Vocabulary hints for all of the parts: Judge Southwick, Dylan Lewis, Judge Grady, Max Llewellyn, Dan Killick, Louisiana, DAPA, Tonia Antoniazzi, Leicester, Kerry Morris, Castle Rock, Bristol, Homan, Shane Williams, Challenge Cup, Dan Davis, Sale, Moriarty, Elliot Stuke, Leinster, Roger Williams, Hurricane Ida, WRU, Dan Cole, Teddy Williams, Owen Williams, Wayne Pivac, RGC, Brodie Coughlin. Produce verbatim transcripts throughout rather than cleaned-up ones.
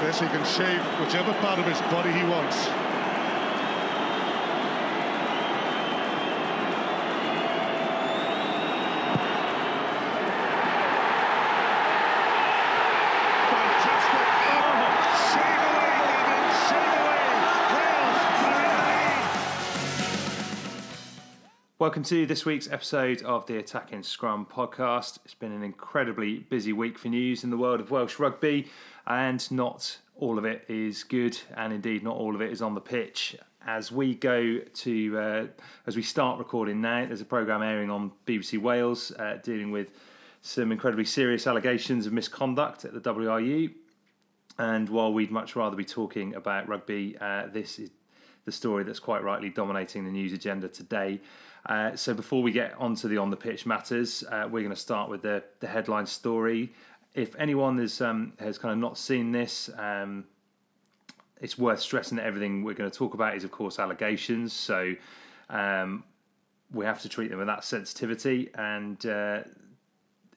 This, he can shave whichever part of his body he wants. Fantastic. Oh, shave away, Leon, shave away. Wales are in the lead. Welcome to this week's episode of the Attacking Scrum podcast. It's been an incredibly busy week for news in the world of Welsh rugby. And not all of it is good, and indeed not all of it is on the pitch. As we go to, uh, as we start recording now, there's a programme airing on B B C Wales uh, dealing with some incredibly serious allegations of misconduct at the W R U. And while we'd much rather be talking about rugby, uh, this is the story that's quite rightly dominating the news agenda today. Uh, so before we get onto the on-the-pitch matters, uh, we're going to start with the, the headline story. If anyone is, um, has kind of not seen this, um, it's worth stressing that everything we're going to talk about is, of course, allegations. So um, we have to treat them with that sensitivity. And uh,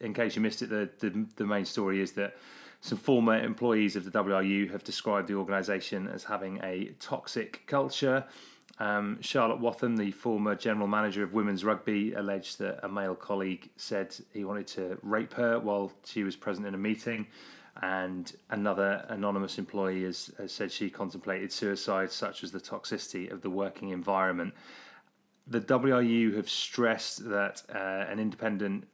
in case you missed it, the, the, the main story is that some former employees of the W R U have described the organisation as having a toxic culture. Um, Charlotte Watham, the former general manager of women's rugby, alleged that a male colleague said he wanted to rape her while she was present in a meeting, and another anonymous employee has, has said she contemplated suicide, such as the toxicity of the working environment. The W R U have stressed that uh, an independent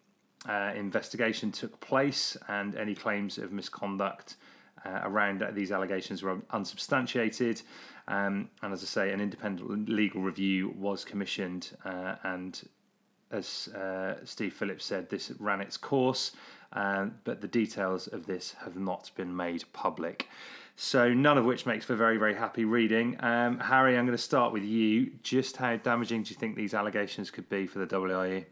uh, investigation took place, and any claims of misconduct Uh, around these allegations were unsubstantiated, um, and as I say, an independent legal review was commissioned, uh, and as uh, Steve Phillips said, this ran its course, uh, but the details of this have not been made public. So none of which makes for very, very happy reading. Um, Harry, I'm going to start with you. Just how damaging do you think these allegations could be for the W R U?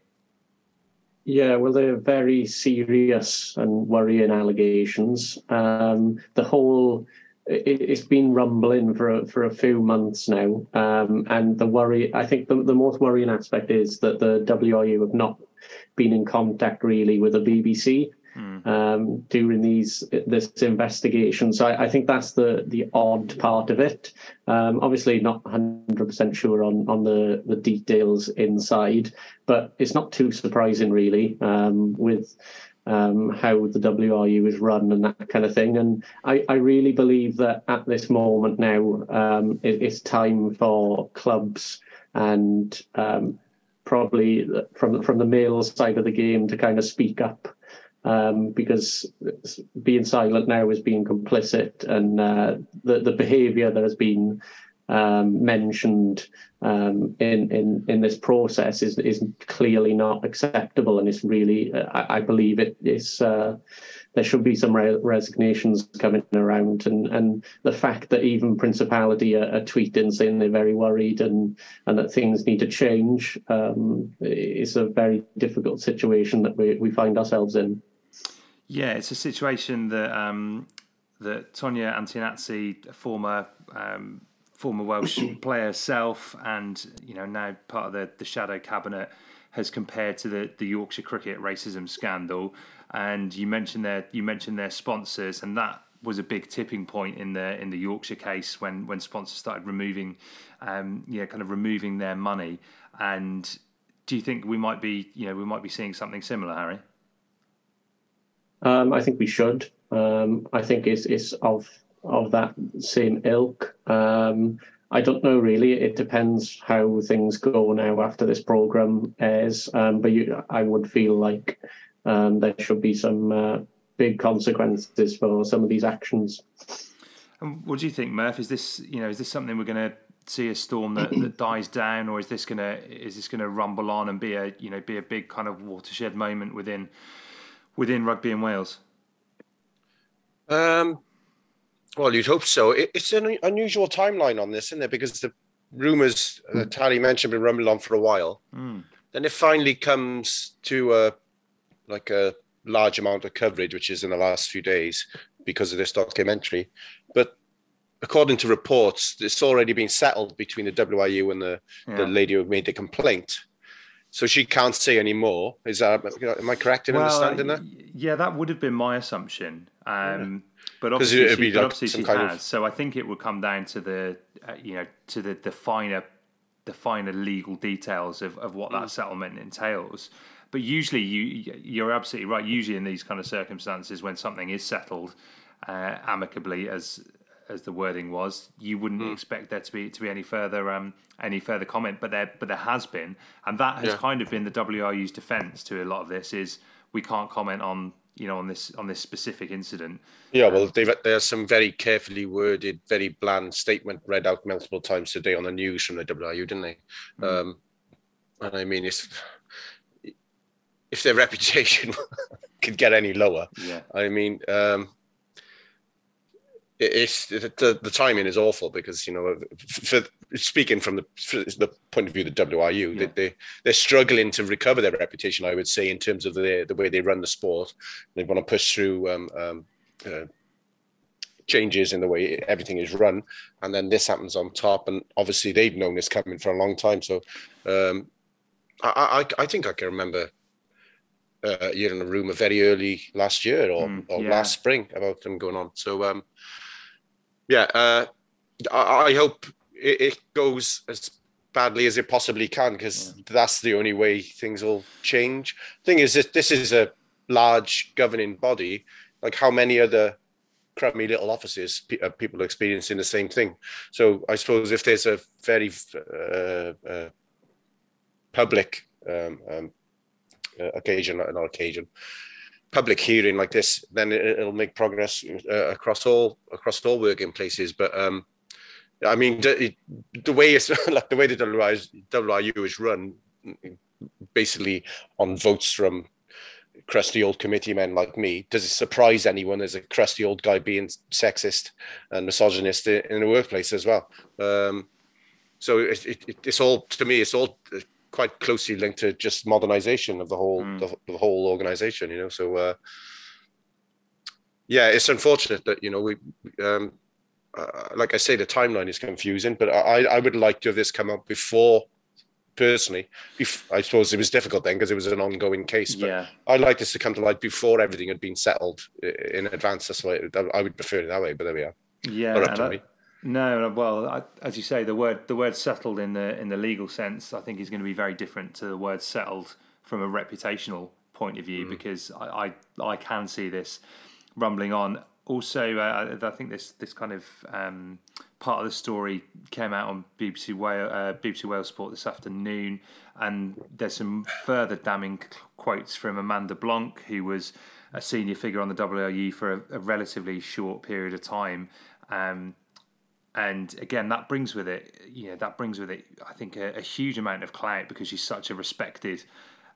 Yeah, well, they're very serious and worrying allegations. Um, the whole, it, it's been rumbling for a, for a few months now. Um, and the worry, I think the, the most worrying aspect is that the W R U have not been in contact really with the B B C mm. um, during these this investigation. So I, I think that's the, the odd part of it. Um, obviously not one hundred percent sure on, on the, the details inside, but it's not too surprising really um, with um, how the W R U is run and that kind of thing. And I, I really believe that at this moment now, um, it, it's time for clubs and um, probably from, from the male side of the game to kind of speak up. Um, because being silent now is being complicit, and uh, the the behaviour that has been um, mentioned um, in, in in this process is is clearly not acceptable, and it's really I, I believe it is uh, there should be some re- resignations coming around, and, and the fact that even Principality are, are tweeting saying they're very worried and and that things need to change um, is a very difficult situation that we we find ourselves in. Yeah, it's a situation that um, that Tonia Antoniazzi, former um, former Welsh player herself, and you know now part of the, the shadow cabinet, has compared to the, the Yorkshire cricket racism scandal. And you mentioned their you mentioned their sponsors, and that was a big tipping point in the in the Yorkshire case when when sponsors started removing, um, yeah, kind of removing their money. And do you think we might be you know we might be seeing something similar, Harry? Um, I think we should. Um, I think it's it's of of that same ilk. Um, I don't know really. It depends how things go now after this programme airs. Um, but you, I would feel like um, there should be some uh, big consequences for some of these actions. And what do you think, Murph? Is this you know is this something we're going to see a storm that, that dies down, or is this gonna is this gonna rumble on and be a you know be a big kind of watershed moment within within rugby in Wales? Um, well, you'd hope so. It, it's an unusual timeline on this, isn't it? Because the rumours uh, Tally mentioned have been rumbling on for a while. Mm. Then it finally comes to a like a large amount of coverage, which is in the last few days because of this documentary. But according to reports, it's already been settled between the W R U and the, yeah. the lady who made the complaint. So she can't say any more. Is that, am I correct in well, understanding that? Yeah, that would have been my assumption. Um, yeah. But obviously, it'd be she, like but obviously some she kind has. Of... So I think it would come down to the, uh, you know, to the, the finer, the finer legal details of, of what that mm. settlement entails. But usually, you you're absolutely right. Usually, in these kind of circumstances, when something is settled uh, amicably, as as the wording was, you wouldn't mm. expect there to be to be any further um, any further comment. But there but there has been, and that has yeah. kind of been the W R U's defence to a lot of this: is we can't comment on you know on this on this specific incident. Yeah, well, they've, there's some very carefully worded, very bland statement read out multiple times today on the news from the W R U, didn't they? Mm. Um, and I mean, it's. If their reputation could get any lower, yeah. I mean, um, it, it's it, the, the timing is awful because you know, for, for speaking from the for the point of view of the W R U, yeah. they, they they're struggling to recover their reputation. I would say in terms of the the way they run the sport, they want to push through um, um, uh, changes in the way everything is run, and then this happens on top. And obviously, they've known this coming for a long time. So, um, I, I I think I can remember. Uh, you're in a rumor very early last year or, mm, or yeah. last spring about them going on. So, um, yeah, uh, I, I hope it, it goes as badly as it possibly can because yeah. that's the only way things will change. The thing is that this is a large governing body. Like how many other crummy little offices pe- people are experiencing the same thing. So I suppose if there's a very uh, uh, public um, um occasion, not occasion, public hearing like this, then it'll make progress uh, across all across all working places. But um, I mean, the, the way it's like the way the W R U is run, basically on votes from crusty old committee men like me. Does it surprise anyone as a crusty old guy being sexist and misogynist in the workplace as well? Um, so it, it, it's all to me. It's all. Quite closely linked to just modernization of the whole mm. the, the whole organization, you know. So uh, yeah, it's unfortunate that you know we, um, uh, like I say, the timeline is confusing. But I, I would like to have this come up before, personally. If I suppose it was difficult then because it was an ongoing case. But yeah. I'd like this to come to light before everything had been settled in advance. That's why I would prefer it that way. But there we are. Yeah. Not up to me. No, well, I, as you say, the word the word settled in the in the legal sense, I think, is going to be very different to the word settled from a reputational point of view, mm. because I, I I can see this rumbling on. Also, uh, I think this this kind of um, part of the story came out on B B C Wales, uh, B B C Wales Sport this afternoon, and there's some further damning quotes from Amanda Blanc, who was a senior figure on the W R U for a, a relatively short period of time. Um, And again, that brings with it, you know, that brings with it, I think, a, a huge amount of clout because she's such a respected,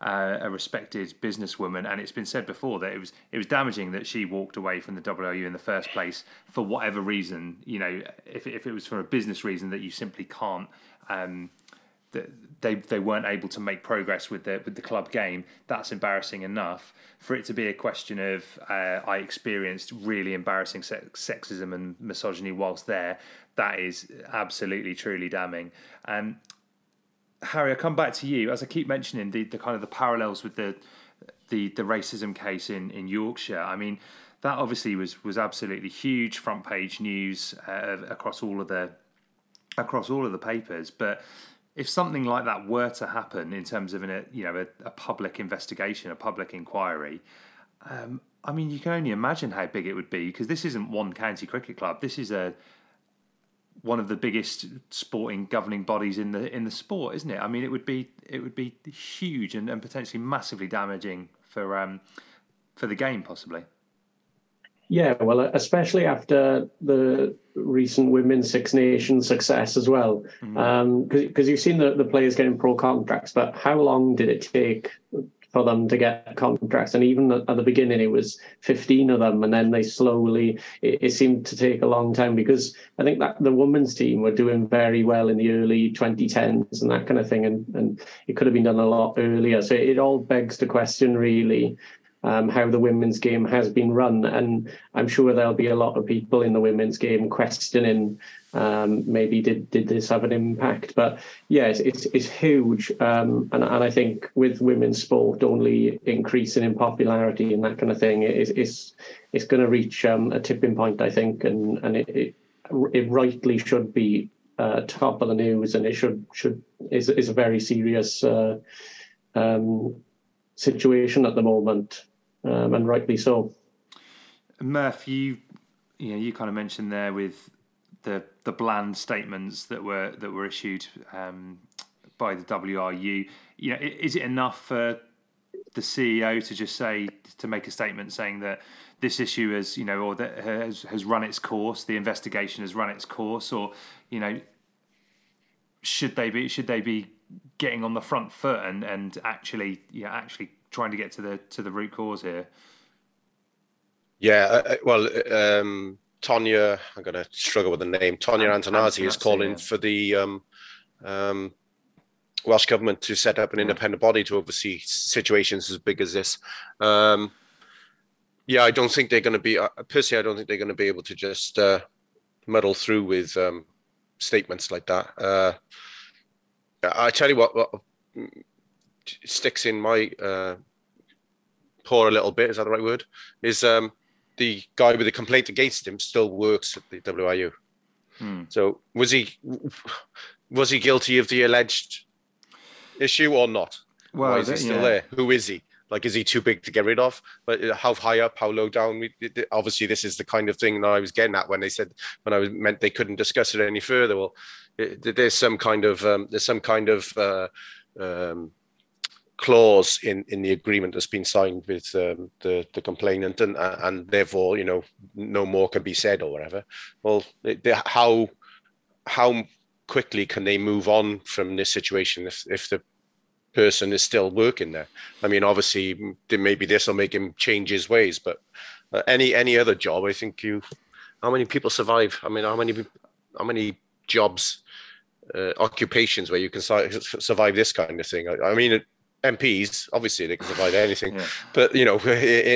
uh, a respected businesswoman. And it's been said before that it was it was damaging that she walked away from the W R U in the first place for whatever reason. You know, if if it was for a business reason that you simply can't, um, that they they weren't able to make progress with the with the club game. That's embarrassing enough for it to be a question of uh, I experienced really embarrassing sex, sexism and misogyny whilst there. That is absolutely, truly damning. Um, Harry, I'll come back to you. As I keep mentioning, the, the kind of the parallels with the the, the racism case in, in Yorkshire. I mean, that obviously was was absolutely huge front page news uh, across all of the across all of the papers. But if something like that were to happen in terms of an, you know a, a public investigation, a public inquiry. Um, I mean, you can only imagine how big it would be because this isn't one county cricket club. This is a one of the biggest sporting governing bodies in the in the sport, isn't it? I mean, it would be it would be huge and, and potentially massively damaging for um, for the game, possibly. Yeah, well, especially after the recent Women's Six Nations success as well, because mm-hmm. um, you've seen the, the players getting pro contracts, but how long did it take for them to get contracts? And even at the beginning, it was fifteen of them, and then they slowly, it, it seemed to take a long time, because I think that the women's team were doing very well in the early twenty tens and that kind of thing, and, and it could have been done a lot earlier. So it, it all begs the question, really, Um, how the women's game has been run. And I'm sure there'll be a lot of people in the women's game questioning um, maybe did did this have an impact? But yeah, it's it's, it's huge. Um, and, and I think with women's sport only increasing in popularity and that kind of thing, it, it's it's going to reach um, a tipping point, I think. And, and it, it it rightly should be uh, top of the news, and it should should is, is a very serious uh, um, situation at the moment. Um, and rightly so. Murph, you, you know, you kind of mentioned there with the the bland statements that were that were issued um, by the W R U. You know, is it enough for the C E O to just say to make a statement saying that this issue has, you know, or that has has run its course, the investigation has run its course, or you know, should they be should they be getting on the front foot and and actually yeah actually. trying to get to the to the root cause here? Yeah, uh, well, um, Tonia, I'm going to struggle with the name, Tonia Antoniazzi is calling yeah. for the um, um, Welsh Government to set up an yeah. independent body to oversee situations as big as this. Um, yeah, I don't think they're going to be, uh, personally, I don't think they're going to be able to just uh, muddle through with um, statements like that. Uh, I tell you what, what sticks in my uh, paw a little bit, is that the right word, is um, the guy with the complaint against him still works at the W R U. Hmm. So was he was he guilty of the alleged issue or not? Well, why is he still yeah. there? Who is he? Like, is he too big to get rid of? But how high up, how low down? Obviously, this is the kind of thing that I was getting at when they said, when I was meant they couldn't discuss it any further. Well, it, there's some kind of, um, there's some kind of, uh, um, clause in, in the agreement that's been signed with um, the, the complainant, and and therefore, you know, no more can be said or whatever. Well, they, they, how how quickly can they move on from this situation if, if the person is still working there? I mean, obviously, maybe this will make him change his ways, but uh, any any other job, I think you... How many people survive? I mean, how many how many jobs, uh, occupations where you can survive this kind of thing? I, I mean... It, M Ps, obviously, they can provide anything, yeah. but you know,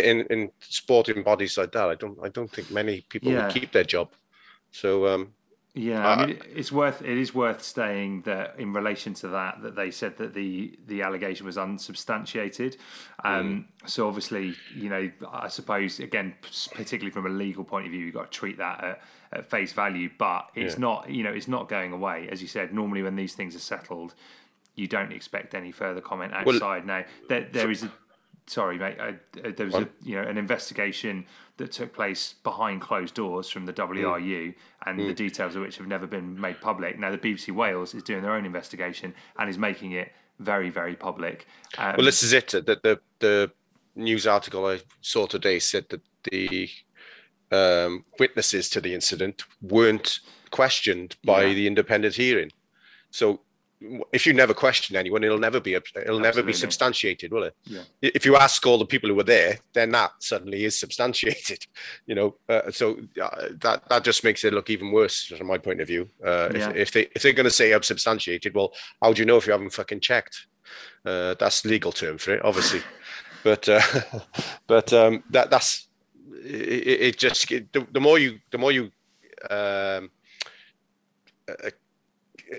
in, in sporting bodies like that, I don't, I don't think many people yeah. would keep their job. So, um, yeah, I, I mean, it's worth, it is worth saying that in relation to that, that they said that the the allegation was unsubstantiated. Um, mm. So obviously, you know, I suppose again, particularly from a legal point of view, you've got to treat that at, at face value. But it's yeah. not, you know, it's not going away. As you said, normally when these things are settled, you don't expect any further comment outside. Well, now, there, there is a... Sorry, mate. I, there was a, you know, an investigation that took place behind closed doors from the W R U, mm. and mm. the details of which have never been made public. Now, the B B C Wales is doing their own investigation and is making it very, very public. Um, well, this is it. The, the, the news article I saw today said that the um, witnesses to the incident weren't questioned by yeah. the independent hearing. So... if you never question anyone, it'll never be it'll Absolutely. never be substantiated, will it? Yeah. If you ask all the people who were there, then that suddenly is substantiated, you know. Uh, so uh, that that just makes it look even worse from my point of view. Uh, yeah. if, if they if they're going to say unsubstantiated, well, how do you know if you haven't fucking checked? Uh, that's the legal term for it, obviously. but uh, but um, that that's it. it just it, the, the more you the more you. Um, uh,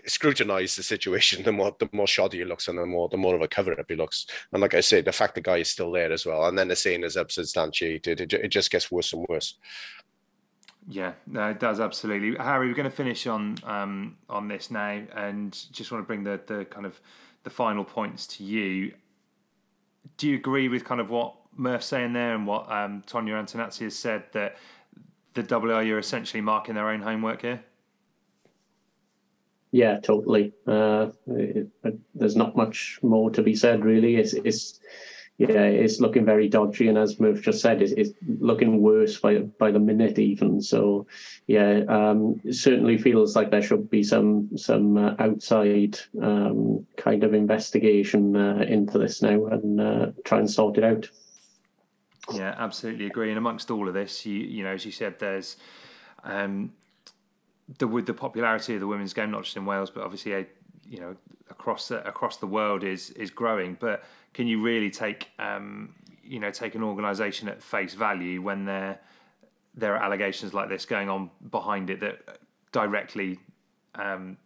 scrutinize the situation, the more the more shoddy it looks, and the more the more of a cover up it looks. And like I said, the fact the guy is still there as well, and then they're saying it's unsubstantiated, it, it just gets worse and worse. Yeah, no, it does, absolutely. Harry, we're going to finish on um, on this now, and just want to bring the the kind of the final points to you. Do you agree with kind of what Murph's saying there, and what um, Tonia Antoniazzi has said, that the W R U are essentially marking their own homework here? Yeah, totally. Uh, it, it, there's not much more to be said, really. It's, it's yeah, it's looking very dodgy. And as Murph just said, it's, it's looking worse by by the minute even. So, yeah, um, it certainly feels like there should be some some uh, outside um, kind of investigation uh, into this now and uh, try and sort it out. Yeah, absolutely agree. And amongst all of this, you you know, as you said, there's um, the with the popularity of the women's game, not just in Wales, but obviously a you know across the, across the world is is growing. But can you really take um, you know take an organisation at face value when there there are allegations like this going on behind it that directly um,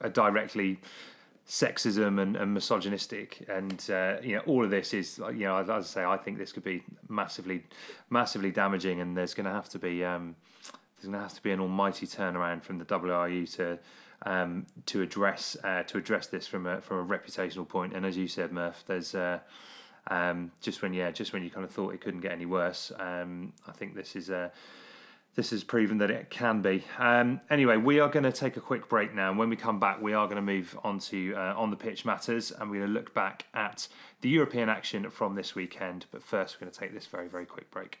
are directly sexism and, and misogynistic, and uh, you know all of this is you know as I say, I think this could be massively massively damaging, and there's going to have to be um, there's going to have to be an almighty turnaround from the W R U to. Um, to address uh, to address this from a from a reputational point, and as you said, Murph, there's uh, um, just when yeah, just when you kind of thought it couldn't get any worse, um, I think this is uh, this has proven that it can be. Um, anyway, we are going to take a quick break now, and when we come back, we are going to move on to uh, on the pitch matters, and we're going to look back at the European action from this weekend. But first, we're going to take this very very quick break.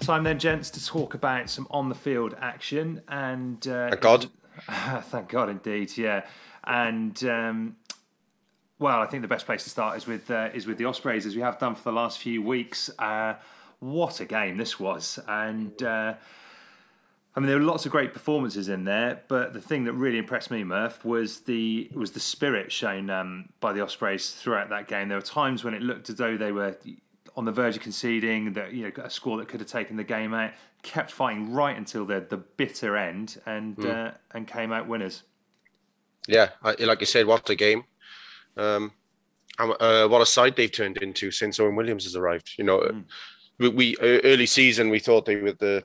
Time then, gents, to talk about some on-the-field action and uh, thank God, thank God indeed, yeah. And um, well, I think the best place to start is with uh, is with the Ospreys, as we have done for the last few weeks. Uh, what a game this was, and uh, I mean there were lots of great performances in there, but the thing that really impressed me, Murph, was the was the spirit shown um, by the Ospreys throughout that game. There were times when it looked as though they were on the verge of conceding, that you know a score that could have taken the game out, kept fighting right until the the bitter end, and mm. uh, and came out winners. Yeah, I, like you said, what a game! Um, uh, what a side they've turned into since Owen Williams has arrived. You know, mm. we, we early season we thought they would the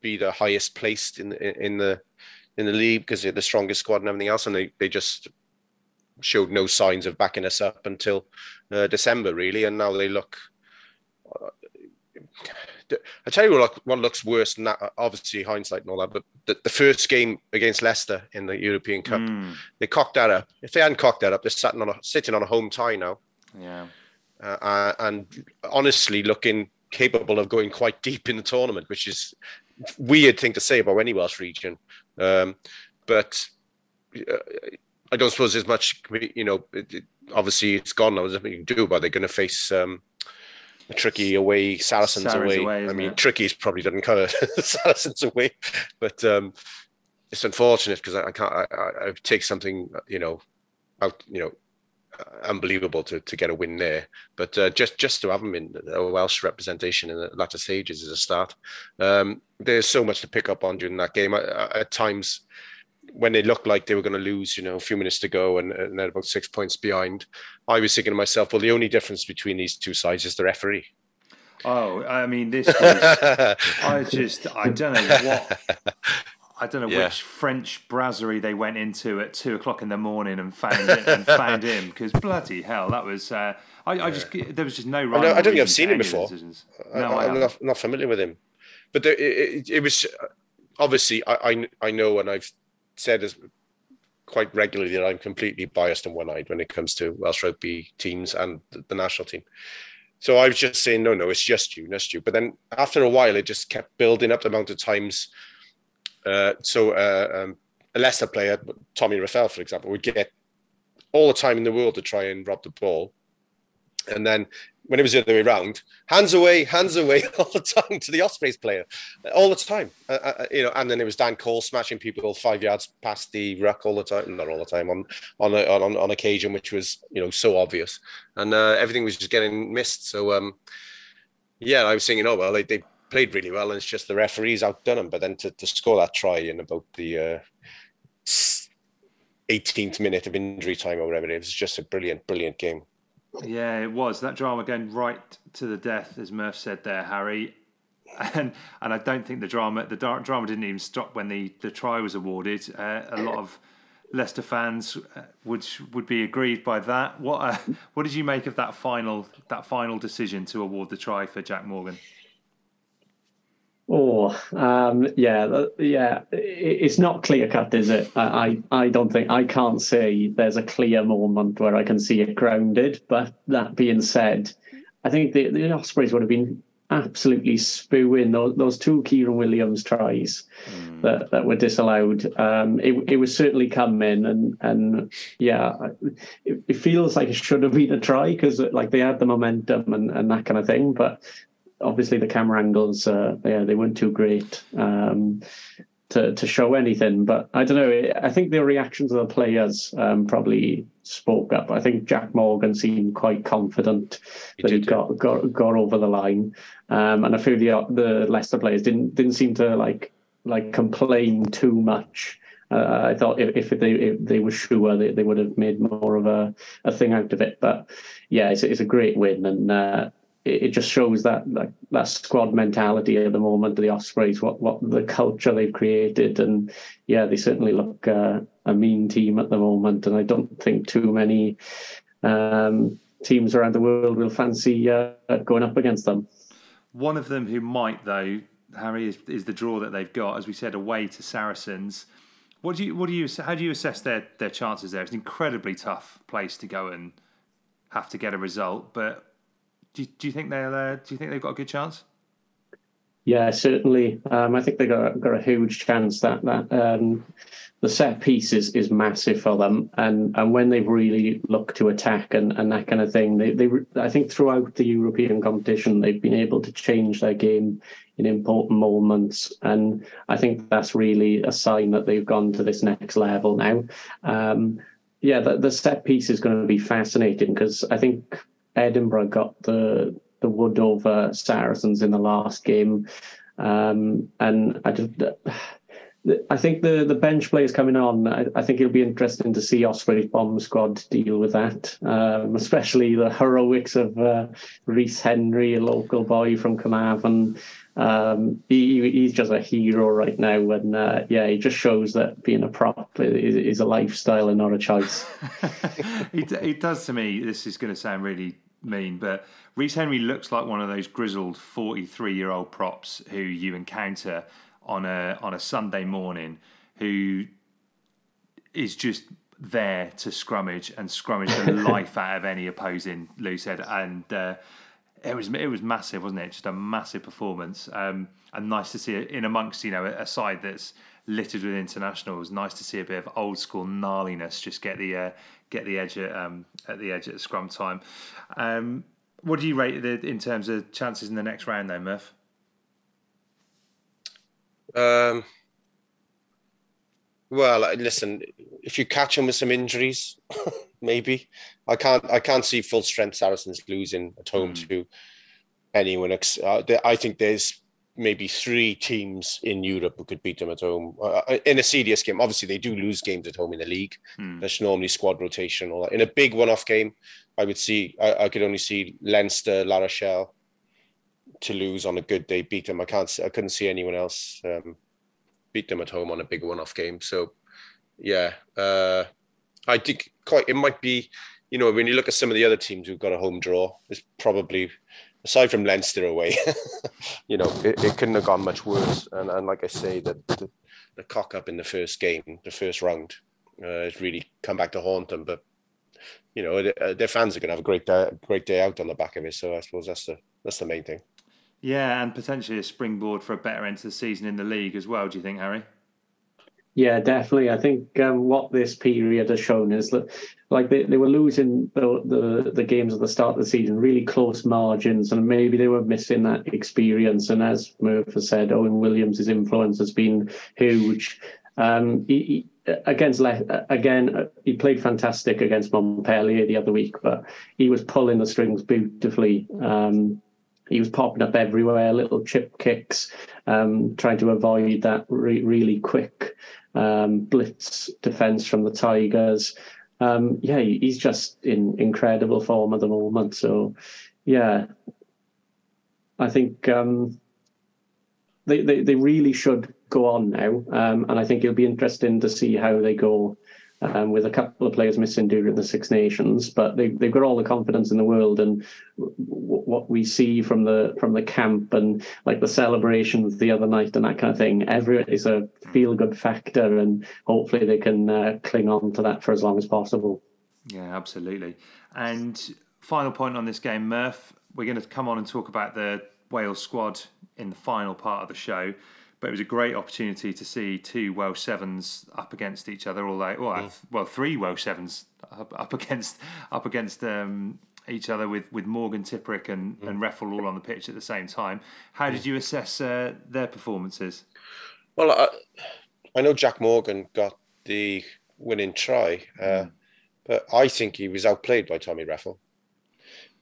be the highest placed in the, in the in the league because they're the strongest squad and everything else, and they they just showed no signs of backing us up until uh, December really, and now they look. I tell you what, what looks worse than that, obviously hindsight and all that, but the, the first game against Leicester in the European Cup, mm. they cocked that up. If they hadn't cocked that up, they're sitting on a, sitting on a home tie now. Yeah, uh, and honestly looking capable of going quite deep in the tournament, which is a weird thing to say about any Welsh region. Um, but uh, I don't suppose there's much, you know, it, it, obviously it's gone now. There's nothing you can do, but they're going to face... Um, Tricky away, Saracens Sarah's away. away I mean, it? Tricky's probably doesn't cover Saracens away, but um, it's unfortunate because I, I can't. I, I, I take something, you know, out, you know, uh, unbelievable to, to get a win there. But uh, just just to have them in a Welsh representation in the latter stages is a start. Um, there's so much to pick up on during that game. I, I, at times, when they looked like they were going to lose, you know, a few minutes to go and, and they're about six points behind, I was thinking to myself, well, the only difference between these two sides is the referee. Oh, I mean, this was, I just, I don't know what, I don't know yeah. which French brasserie they went into at two o'clock in the morning and found it, and found him, because bloody hell, that was, uh, I, I just, there was just no right. I, I don't think I've seen him before. I, no, I I'm not, not familiar with him. But there, it, it, it was, obviously, I, I, I know, and I've said as quite regularly that I'm completely biased and one-eyed when it comes to Welsh rugby teams and the national team. So I was just saying, no, no, it's just you, just you. But then after a while, it just kept building up the amount of times. Uh, so uh, um, a Leicester player, Tommy Reffell, for example, would get all the time in the world to try and rob the ball. And then when it was the other way around, hands away, hands away all the time to the Ospreys player, all the time. Uh, uh, you know, and then it was Dan Cole smashing people five yards past the ruck all the time, not all the time, on on a, on, on occasion, which was, you know, so obvious, and uh, everything was just getting missed. So um, yeah, I was thinking, oh well, they, they played really well, and it's just the referees outdone him. But then to, to score that try in about the uh, eighteenth minute of injury time or whatever, it was just a brilliant, brilliant game. Yeah, it was. That drama going right to the death, as Murph said there, Harry. And and I don't think the drama the drama didn't even stop when the, the try was awarded. Uh, a lot of Leicester fans would would be aggrieved by that. What uh, what did you make of that final that final decision to award the try for Jack Morgan? Oh um, yeah yeah, it's not clear cut, is it? I I don't think I can't say there's a clear moment where I can see it grounded. But that being said, I think the, the Ospreys would have been absolutely spewing those, those two Kieran Williams tries mm. that, that were disallowed. Um, it, it was certainly coming, and and yeah, it, it feels like it should have been a try because like they had the momentum and, and that kind of thing. But obviously the camera angles, uh, yeah, they weren't too great um, to to show anything. But I don't know. I think the reactions of the players um, probably spoke up. I think Jack Morgan seemed quite confident he that he got, got got over the line, um, and a few of the the Leicester players didn't didn't seem to like like complain too much. Uh, I thought if, if they if they were sure, they, they would have made more of a, a thing out of it. But yeah, it's it's a great win, and uh, it, it just shows that, that that squad mentality at the moment, the Ospreys, what what the culture they've created, and yeah, they certainly look. Uh, a mean team at the moment, and I don't think too many um, teams around the world will fancy uh, going up against them. One of them who might, though, Harry, is, is the draw that they've got, as we said, away to Saracens. What do you, what do you, how do you assess their their chances there? It's an incredibly tough place to go and have to get a result, but do you, do you think they'll, uh, do you think they've got a good chance? Yeah, certainly. Um, I think they got got a huge chance that that um, the set piece is, is massive for them, and, and when they really look to attack and, and that kind of thing, they they I think throughout the European competition they've been able to change their game in important moments, and I think that's really a sign that they've gone to this next level now. Um, yeah, the, the set piece is going to be fascinating because I think Edinburgh got the. the wood over Saracens in the last game. Um, and I just, I think the, the bench players coming on, I, I think it'll be interesting to see Ospreys bomb squad deal with that, um, especially the heroics of uh, Rhys Henry, a local boy from Carmarthen. Um, he, he's just a hero right now. And uh, yeah, he just shows that being a prop is, is a lifestyle and not a choice. it, it does to me, this is going to sound really mean, but Rhys Henry looks like one of those grizzled forty-three-year-old props who you encounter on a on a Sunday morning, who is just there to scrummage and scrummage the life out of any opposing loose head. And uh, it was it was massive, wasn't it? Just a massive performance, um, and nice to see it in amongst, you know, a side that's littered with internationals. Nice to see a bit of old school gnarliness just get the uh, get the edge at um, at the edge at scrum time. Um, What do you rate the, in terms of chances in the next round, though, Murph? Um, well, listen, if you catch them with some injuries, maybe. I can't. I can't see full strength Saracens losing at home mm. to anyone. I think there's maybe three teams in Europe who could beat them at home uh, in a serious game. Obviously, they do lose games at home in the league. Mm. That's normally squad rotation. All that. In a big one-off game, I would see. I, I could only see Leinster, La Rochelle, Toulouse on a good day beat them. I can't. I couldn't see anyone else um, beat them at home on a big one-off game. So, yeah, uh, I think quite. It might be. You know, when you look at some of the other teams who've got a home draw, it's probably. Aside from Leinster away, you know, it, it couldn't have gone much worse. And, and like I say, the, the, the cock-up in the first game, the first round, uh, has really come back to haunt them. But, you know, th- their fans are going to have a great day, great day out on the back of it. So I suppose that's the that's the main thing. Yeah, and potentially a springboard for a better end to the season in the league as well, do you think, Harry? Yeah, definitely. I think um, what this period has shown is that, like, they, they were losing the, the the games at the start of the season, really close margins, and maybe they were missing that experience. And as Murph has said, Owen Williams' influence has been huge. Um, he, he, against Le- again, he played fantastic against Montpellier the other week, but he was pulling the strings beautifully. Um, he was popping up everywhere, little chip kicks, um, trying to avoid that re- really quick um, blitz defence from the Tigers. Um, yeah, he's just in incredible form at the moment. So, yeah, I think um, they, they, they really should go on now. Um, and I think it'll be interesting to see how they go um, with a couple of players missing during the Six Nations. But they, they've got all the confidence in the world. And w- what we see from the from the camp and like the celebrations the other night and that kind of thing, every is a feel-good factor. And hopefully they can uh, cling on to that for as long as possible. Yeah, absolutely. And final point on this game, Murph. We're going to come on and talk about the Wales squad in the final part of the show, but it was a great opportunity to see two Welsh sevens up against each other. Although, well, yeah. well, three Welsh sevens up, up against up against um, each other with, with Morgan, Tipperick, and, yeah. and Reffell all on the pitch at the same time. How did you assess uh, their performances? Well, I, I know Jack Morgan got the winning try, uh, but I think he was outplayed by Tommy Reffell.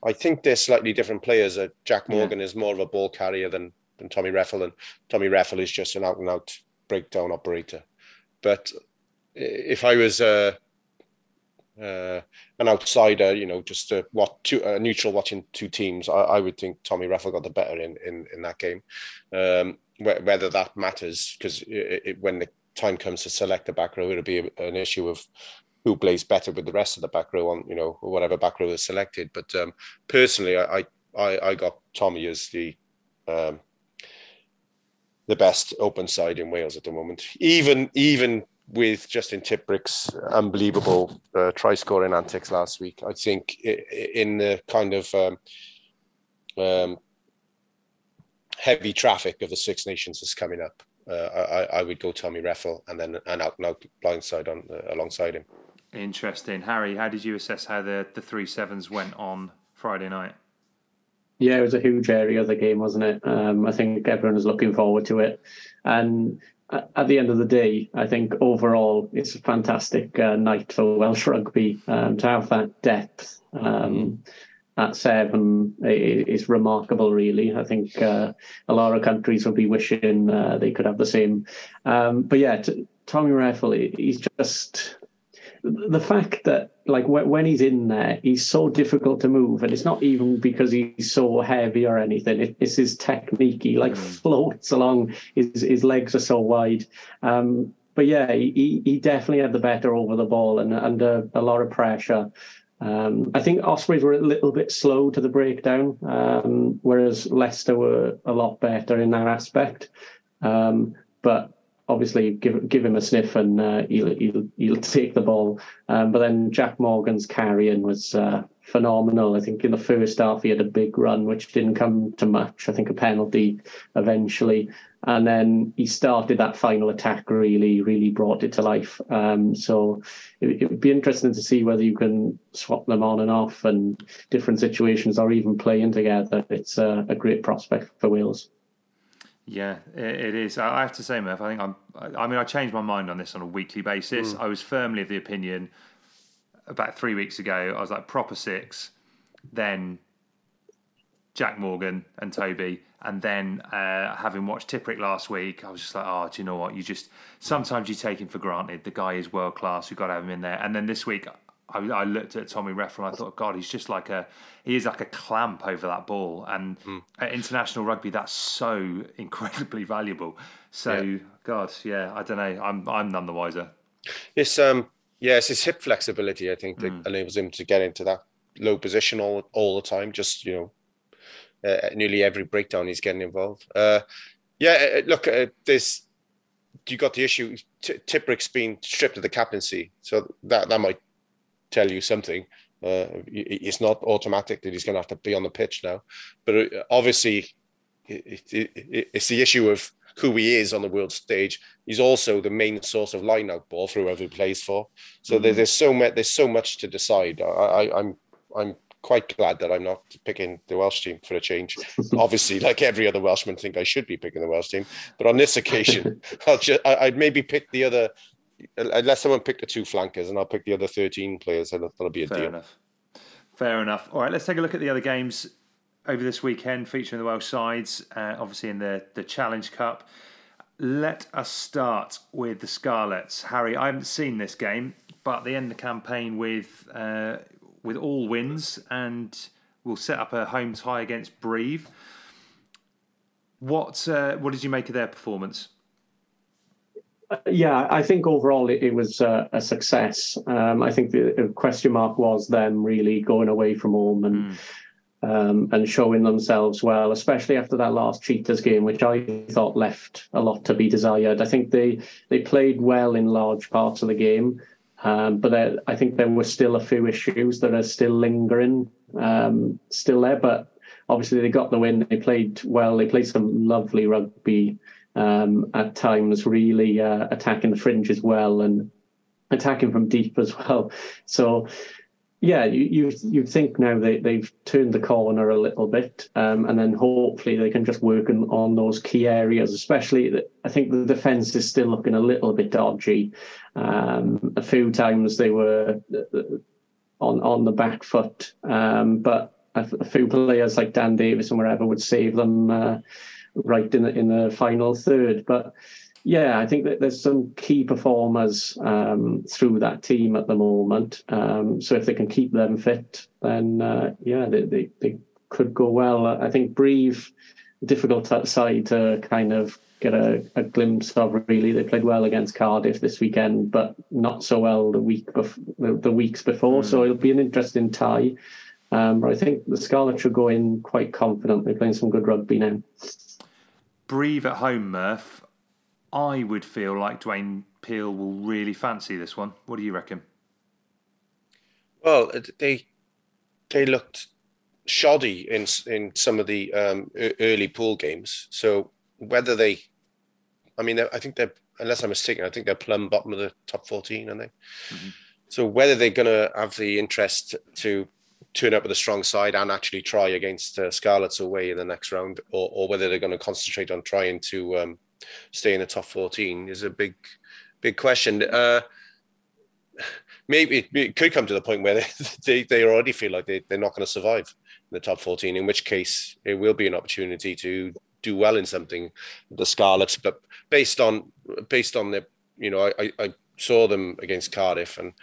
I think they're slightly different players. Uh, Jack Morgan yeah. is more of a ball carrier than, than Tommy Reffell, and Tommy Reffell is just an out-and-out breakdown operator. But if I was uh, uh, an outsider, you know, just a, what, two, a neutral watching two teams, I, I would think Tommy Reffell got the better in, in, in that game. Um, wh- whether that matters, because when the time comes to select the back row, it'll be a, an issue of who plays better with the rest of the back row on, you know, whatever back row is selected. But um, personally, I, I I got Tommy as the um, the best open side in Wales at the moment. Even even with Justin Tipperick's unbelievable uh, try scoring antics last week, I think in the kind of um, um, heavy traffic of the Six Nations is coming up, uh, I I would go Tommy Reffell and then an out and out blindside on uh, alongside him. Interesting. Harry, how did you assess how the, the three sevens went on Friday night? Yeah, it was a huge area of the game, wasn't it? Um, I think everyone was looking forward to it. And at the end of the day, I think overall, it's a fantastic uh, night for Welsh rugby. Um, to have that depth um, at seven is remarkable, really. I think uh, a lot of countries would be wishing uh, they could have the same. Um, but yeah, t- Tommy Reffell, he's just... the fact that, like, when he's in there, he's so difficult to move, and it's not even because he's so heavy or anything. It's his technique. He like floats along. His his legs are so wide. Um, but yeah, he he definitely had the better over the ball and under a lot of pressure. Um, I think Ospreys were a little bit slow to the breakdown, um, whereas Leicester were a lot better in that aspect. Um, but obviously, give give him a sniff and uh, he'll, he'll he'll take the ball. Um, but then Jack Morgan's carrying was uh, phenomenal. I think in the first half he had a big run, which didn't come to much. I think a penalty eventually, and then he started that final attack. Really, really brought it to life. Um, so it, it would be interesting to see whether you can swap them on and off and different situations, or even playing together. It's a, a great prospect for Wales. Yeah, it is. I have to say, Murph, I think I'm, I mean, I change my mind on this on a weekly basis. Mm. I was firmly of the opinion about three weeks ago, I was like, proper six, then Jack Morgan and Toby. And then uh, having watched Tipperick last week, I was just like, oh, do you know what? You just, sometimes you take him for granted. The guy is world class. We've got to have him in there. And then this week, I, I looked at Tommy Reffell and I thought, God, he's just like a, he is like a clamp over that ball. And mm. at international rugby, that's so incredibly valuable. So, yeah. God, yeah, I don't know. I'm I'm none the wiser. It's um, yeah, it's his hip flexibility, I think, that mm. enables him to get into that low position all all the time. Just, you know, uh, nearly every breakdown he's getting involved. Uh, yeah, look, uh, there's you got the issue. T- Tipperick's been stripped of the captaincy, so that that might tell you something. Uh, it's not automatic that he's going to have to be on the pitch now, but obviously it, it, it, it's the issue of who he is on the world stage. He's also the main source of line-out ball for whoever he plays for. So mm-hmm. there, there's so much. There's so much to decide. I, I, I'm I'm quite glad that I'm not picking the Welsh team for a change. Obviously, like every other Welshman, I think I should be picking the Welsh team, but on this occasion, I'll just I, I'd maybe pick the other. Unless someone picked the two flankers and I'll pick the other thirteen players, and that'll be a deal. Fair enough. Fair enough. All right, let's take a look at the other games over this weekend featuring the Welsh sides, uh, obviously in the, the Challenge Cup. Let us start with the Scarlets. Harry, I haven't seen this game, but they end the campaign with uh, with all wins and will set up a home tie against Brive. What uh, what did you make of their performance? Yeah, I think overall it, it was uh, a success. Um, I think the question mark was them really going away from home and mm. um, and showing themselves well, especially after that last Cheetahs game, which I thought left a lot to be desired. I think they, they played well in large parts of the game, um, but there, I think there were still a few issues that are still lingering, um, still there. But obviously they got the win, they played well, they played some lovely rugby Um, at times, really uh, attacking the fringe as well and attacking from deep as well. So, yeah, you you, you think now they, they've turned the corner a little bit, um, and then hopefully they can just work on, on those key areas, especially the, I think the defence is still looking a little bit dodgy. Um, a few times they were on, on the back foot, um, but a, a few players like Dan Davis and wherever would save them uh, right in the, in the final third. But yeah, I think that there's some key performers um, through that team at the moment. Um, so if they can keep them fit, then uh, yeah, they, they, they could go well. I think Brive, difficult outside to kind of get a, a glimpse of really. They played well against Cardiff this weekend, but not so well the week bef- the, the weeks before. Mm. So it'll be an interesting tie. Um, but I think the Scarlets should go in quite confident. They're playing some good rugby now. Brive at home, Murph. I would feel like Dwayne Peel will really fancy this one. What do you reckon? Well, they they looked shoddy in in some of the um, early pool games. So whether they, I mean, I think they're, unless I'm mistaken, I think they're plumb bottom of the top fourteen, aren't they? Mm-hmm. So whether they're going to have the interest to turn up with a strong side and actually try against uh, Scarlets away in the next round, or, or whether they're going to concentrate on trying to um, stay in the top fourteen is a big, big question. Uh, maybe it could come to the point where they, they, they already feel like they, they're not going to survive in the top fourteen, in which case it will be an opportunity to do well in something, the Scarlets. But based on, based on their, you know, I, I saw them against Cardiff, and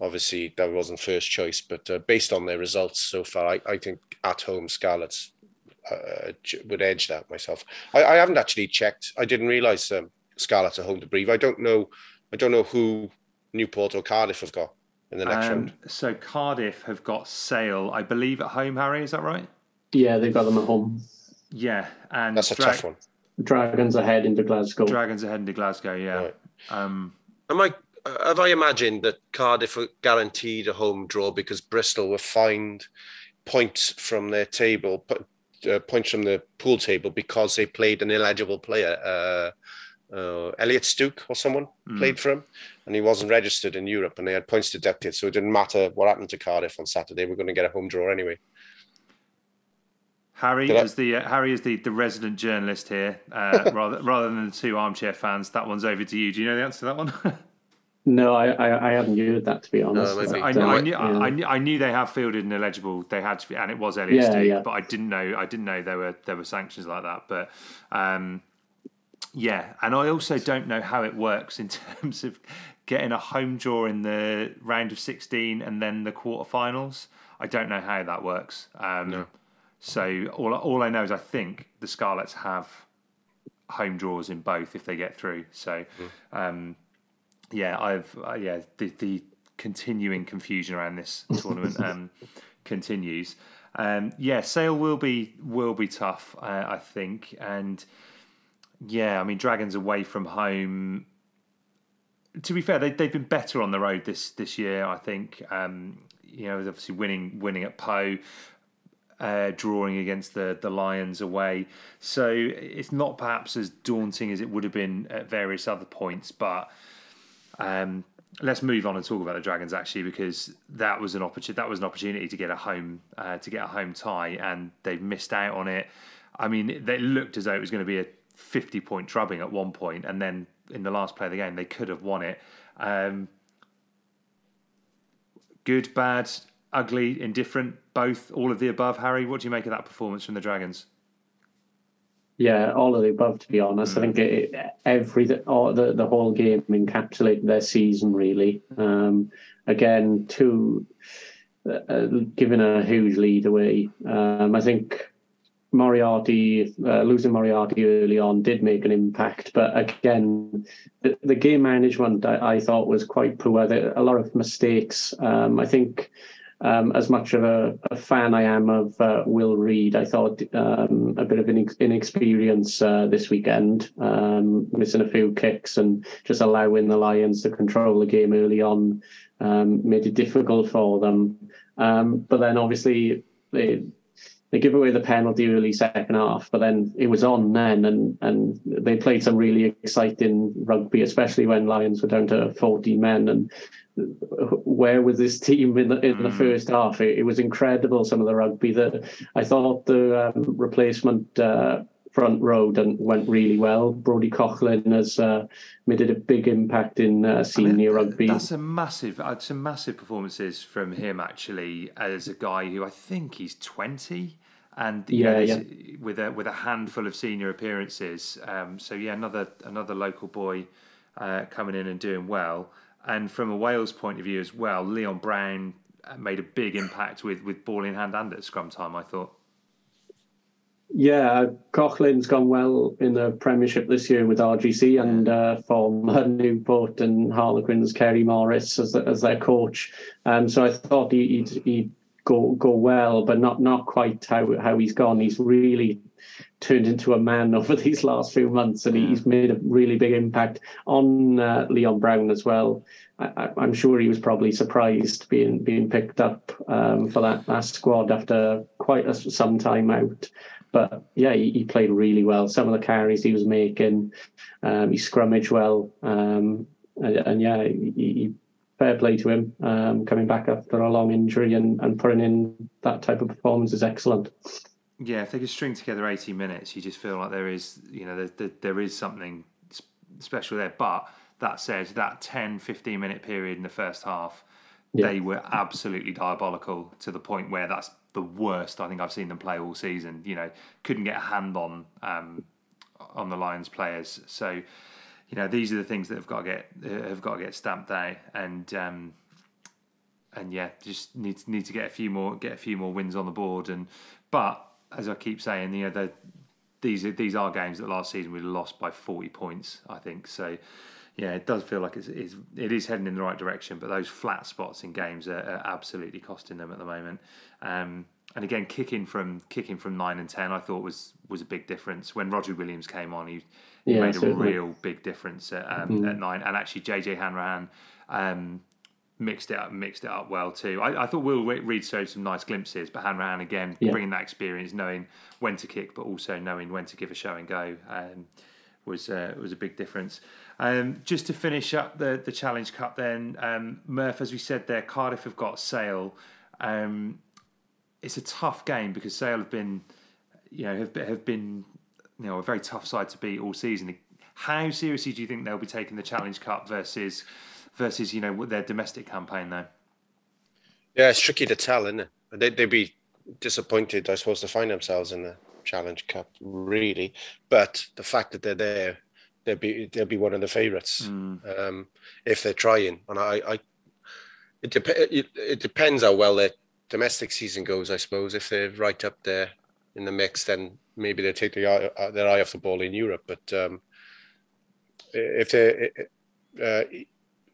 obviously, that wasn't first choice, but uh, based on their results so far, I, I think at-home Scarlets uh, would edge that myself. I, I haven't actually checked. I didn't realise um, Scarlets are home to Brive. I don't know I don't know who Newport or Cardiff have got in the next um, round. So Cardiff have got Sale, I believe, at home, Harry. Is that right? Yeah, they've got them at home. Yeah. and That's a Dra- tough one. Dragons ahead into Glasgow. Dragons ahead into Glasgow, yeah. Right. Um, Am I... Have I imagined that Cardiff were guaranteed a home draw because Bristol were fined points from their table, uh, points from the pool table, because they played an illegible player, uh, uh, Elliot Stuke or someone mm. played for him, and he wasn't registered in Europe, and they had points deducted, so it didn't matter what happened to Cardiff on Saturday. We're going to get a home draw anyway. Harry Did is I? the uh, Harry is the, the resident journalist here, uh, rather rather than the two armchair fans. That one's over to you. Do you know the answer to that one? No, I, I, I haven't heard that, to be honest. No, I, I, I, knew, yeah. I, I knew I knew they have fielded an eligible. They had to be, and it was Elliot yeah, Stuke, yeah. But I didn't know I didn't know there were there were sanctions like that. But um, yeah, and I also don't know how it works in terms of getting a home draw in the round of sixteen and then the quarterfinals. I don't know how that works. Um, no. So all all I know is I think the Scarlets have home draws in both if they get through. So. Mm. Um, Yeah, I've uh, yeah the, the continuing confusion around this tournament um, continues. Um, yeah, Sale will be will be tough, uh, I think, and yeah, I mean Dragons away from home. To be fair, they they've been better on the road this this year, I think. Um, you know, obviously winning winning at Poe, uh, drawing against the the Lions away, so it's not perhaps as daunting as it would have been at various other points, but. Um, let's move on and talk about the Dragons actually, because that was an opportunity. That was an opportunity to get a home uh, to get a home tie, and they've missed out on it. I mean, it, it looked as though it was going to be a fifty-point drubbing at one point, and then in the last play of the game, they could have won it. Um, good, bad. ugly, indifferent, both, all of the above. Harry, what do you make of that performance from the Dragons? Yeah, all of the above, to be honest. I think it, every all, the, the whole game encapsulated their season, really. Um, again, two, uh, giving a huge lead away. Um, I think Moriarty, uh, losing Moriarty early on did make an impact. But again, the, the game management, I, I thought, was quite poor. There, a lot of mistakes. Um, I think... Um, as much of a, a fan I am of uh, Will Reid, I thought um, a bit of inex- inexperience uh, this weekend, um, missing a few kicks and just allowing the Lions to control the game early on, um, made it difficult for them. Um, but then obviously they they give away the penalty early second half, but then it was on then, and, and they played some really exciting rugby, especially when Lions were down to forty men. And where was this team in the in the first half? It, it was incredible, some of the rugby. That I thought the um, replacement uh, front row didn't, went really well. Brodie Coughlin has uh, made it a big impact in uh, senior I mean, rugby. That's a massive, some massive performances from him, actually, as a guy who I think he's twenty, and yeah, know, yeah. with a with a handful of senior appearances. Um, so yeah, another another local boy uh, coming in and doing well. And from a Wales point of view as well, Leon Brown made a big impact with, with ball in hand and at scrum time, I thought. Yeah, Coughlin's gone well in the Premiership this year with R G C, and uh, from Newport and Harlequins, Kerry Morris as the, as their coach. Um, so I thought he, he'd, he'd go go well, but not not quite how, how he's gone. He's really turned into a man over these last few months, and he's made a really big impact on uh, Leon Brown as well. I, I'm sure he was probably surprised being being picked up um, for that last squad after quite a, some time out. But yeah, he, he played really well. Some of the carries he was making, um, he scrummaged well, um, and, and yeah, he, he, fair play to him. Um, coming back after a long injury and, and putting in that type of performance is excellent. Yeah, if they could string together eighty minutes, you just feel like there is, you know, there, there, there is something special there. But that said, that ten, fifteen minute period in the first half, yeah. they were absolutely diabolical, to the point where that's the worst I think I've seen them play all season. You know, couldn't get a hand on um, on the Lions players. So, you know, these are the things that have got to get uh, have got to get stamped out, and um, and yeah, just need to, need to get a few more get a few more wins on the board, and but. As I keep saying, you know, these are, these are games that last season we lost by forty points, I think. So, yeah, it does feel like it's, it's, it is heading in the right direction, but those flat spots in games are, are absolutely costing them at the moment. Um, and again, kicking from kicking from nine and ten, I thought was was a big difference. When Roger Williams came on, he, he yeah, made certainly. a real big difference at, um, mm-hmm. at nine. And actually, J J Hanrahan um, mixed it up, mixed it up well too. I, I thought Will Reid showed some nice glimpses, but Hanrahan again, yeah. bringing that experience, knowing when to kick, but also knowing when to give a show and go, um, was uh, was a big difference. Um, just to finish up the, the Challenge Cup, then um, Murph, as we said there, Cardiff have got Sale. Um, it's a tough game because Sale have been, you know, have have been, you know, a very tough side to beat all season. How seriously do you think they'll be taking the Challenge Cup versus? Versus, you know, their domestic campaign, though? Yeah, it's tricky to tell, isn't it? They'd, they'd be disappointed, I suppose, to find themselves in the Challenge Cup, really. But the fact that they're there, they'll be they'll be one of the favourites mm. um, if they're trying. And I, I it, de- it, it depends how well their domestic season goes, I suppose. If they're right up there in the mix, then maybe they'll take their eye, their eye off the ball in Europe. But um, if they're... Uh,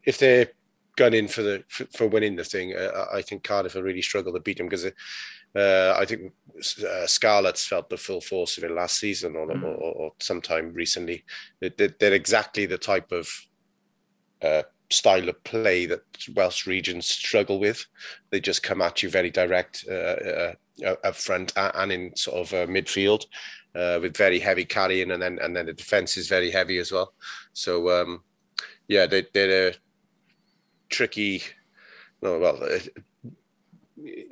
If they're gunning for the for, for winning the thing, uh, I think Cardiff will really struggle to beat them because uh, I think uh, Scarlets felt the full force of it last season or, mm. or, or sometime recently. They're, they're exactly the type of uh, style of play that Welsh regions struggle with. They just come at you very direct uh, uh, up front and in sort of uh, midfield uh, with very heavy carrying, and then and then the defence is very heavy as well. So um, yeah, they, they're. tricky, no, well, uh,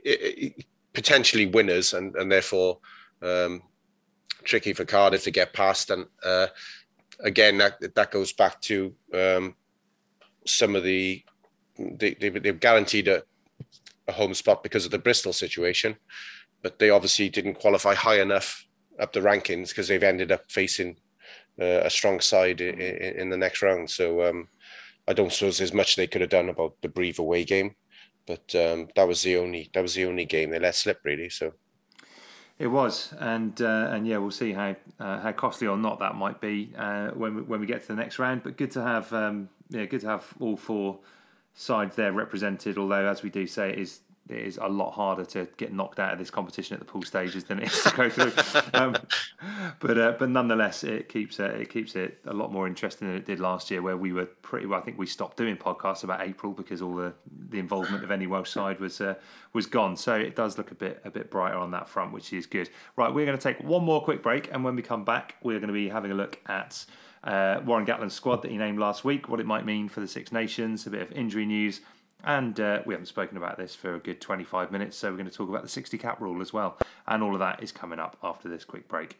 it, it, potentially winners, and, and therefore um, tricky for Cardiff to get past. And uh, again, that that goes back to um, some of the they, they, they've guaranteed a a home spot because of the Bristol situation, but they obviously didn't qualify high enough up the rankings because they've ended up facing uh, a strong side in, in the next round. So um, I don't suppose there's much they could have done about the Brive away game, but um, that was the only that was the only game they let slip, really. So it was, and uh, and yeah, we'll see how uh, how costly or not that might be uh, when we, when we get to the next round. But good to have um, yeah, good to have all four sides there represented. Although, as we do say, it is. It is a lot harder to get knocked out of this competition at the pool stages than it is to go through, um, but uh, but nonetheless, it keeps uh, it keeps it a lot more interesting than it did last year, where we were pretty well. I think we stopped doing podcasts about April because all the, the involvement of any Welsh side was uh, was gone. So it does look a bit a bit brighter on that front, which is good. Right, we're going to take one more quick break, and when we come back, we're going to be having a look at uh, Warren Gatland's squad that he named last week, what it might mean for the Six Nations, a bit of injury news. And uh, we haven't spoken about this for a good twenty-five minutes, so we're going to talk about the sixty cap rule as well. And all of that is coming up after this quick break.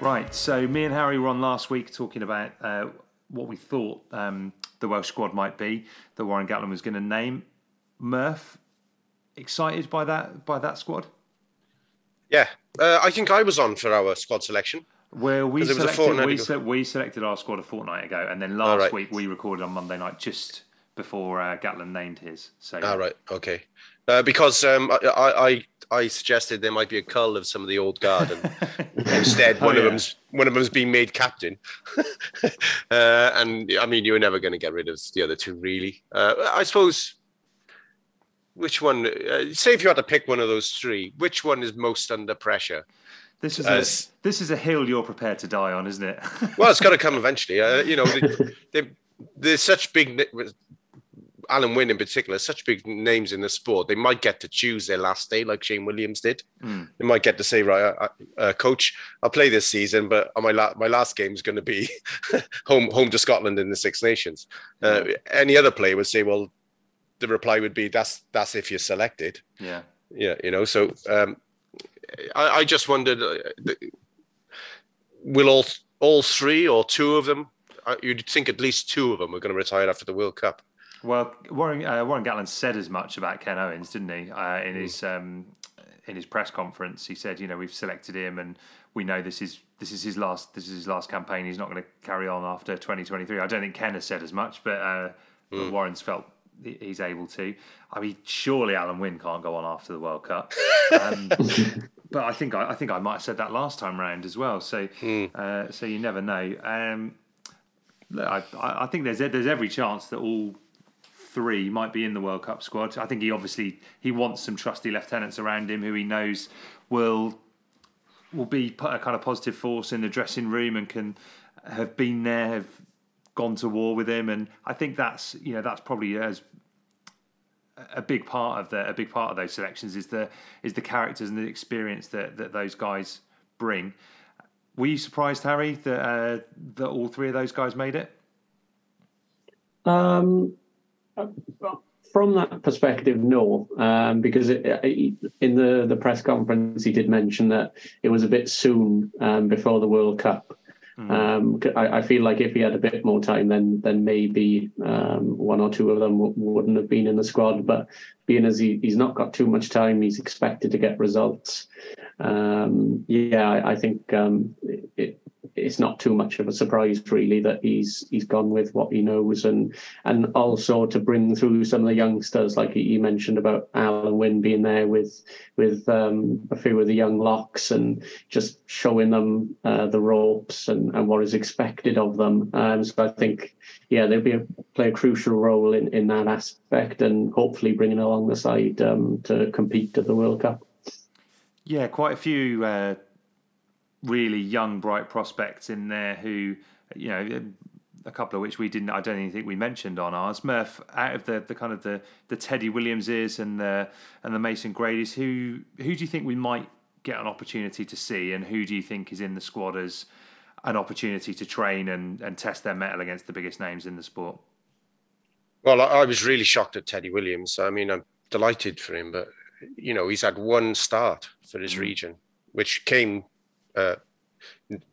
Right, so me and Harry were on last week talking about uh, what we thought um, the Welsh squad might be that Warren Gatland was going to name. Murph, excited by that by that squad? Yeah, uh, I think I was on for our squad selection. Well, we selected, we, se- we selected our squad a fortnight ago, and then last right. week we recorded on Monday night just before uh, Gatland named his. So. All right, okay. Uh, because um, I... I, I I suggested there might be a cull of some of the old guard, and instead one oh, yeah. of them's one of them's been made captain. uh, and I mean, you were never going to get rid of the other two, really. Uh, I suppose. Which one? Uh, say if you had to pick one of those three, which one is most under pressure? This is As, a, this is a hill you're prepared to die on, isn't it? Well, it's got to come eventually. Uh, you know, they, they, they're such big. Alun Wyn in particular, such big names in the sport, they might get to choose their last day like Shane Williams did. Mm. They might get to say, right, I, I, uh, coach, I'll play this season, but my, la- my last game is going to be home home to Scotland in the Six Nations. Uh, mm. Any other player would say, well, the reply would be, that's that's if you're selected. Yeah. Yeah, you know, so um, I, I just wondered, uh, will all, all three or two of them, uh, you'd think at least two of them are going to retire after the World Cup. Well, Warren uh, Warren Gatland said as much about Ken Owens, didn't he? Uh, in his um, in his press conference, he said, "You know, we've selected him, and we know this is this is his last this is his last campaign. He's not going to carry on after twenty twenty-three." I don't think Ken has said as much, but, uh, but mm. Warren's felt he's able to. I mean, surely Alun Wyn can't go on after the World Cup. Um, but I think I, I think I might have said that last time round as well. So mm. uh, so you never know. Um, look, I, I think there's there's every chance that all three might be in the World Cup squad. I think he obviously he wants some trusty lieutenants around him who he knows will will be a kind of positive force in the dressing room and can have been there, have gone to war with him. And I think that's you know that's probably as a big part of the a big part of those selections is the is the characters and the experience that that those guys bring. Were you surprised, Harry, that uh, that all three of those guys made it? Um. From that perspective, no, um, because it, it, in the, the press conference he did mention that it was a bit soon um, before the World Cup. Mm. Um, I, I feel like if he had a bit more time, then then maybe um, one or two of them w- wouldn't have been in the squad. But being as he, he's not got too much time, he's expected to get results. Um, yeah, I, I think um, it, it it's not too much of a surprise, really, that he's he's gone with what he knows, and and also to bring through some of the youngsters, like you mentioned about Alun Wyn being there with with um, a few of the young locks and just showing them uh, the ropes and, and what is expected of them. Um, so I think, yeah, they'll be a, play a crucial role in, in that aspect, and hopefully bringing along the side um, to compete at the World Cup. Yeah, quite a few. Uh... really young, bright prospects in there who, you know, a couple of which we didn't, I don't even think we mentioned on ours. Murph, out of the, the kind of the, the Teddy Williamses and the and the Mason Grady's, who who do you think we might get an opportunity to see, and who do you think is in the squad as an opportunity to train and, and test their mettle against the biggest names in the sport? Well, I, I was really shocked at Teddy Williams. I mean, I'm delighted for him, but, you know, he's had one start for his mm. region, which came uh,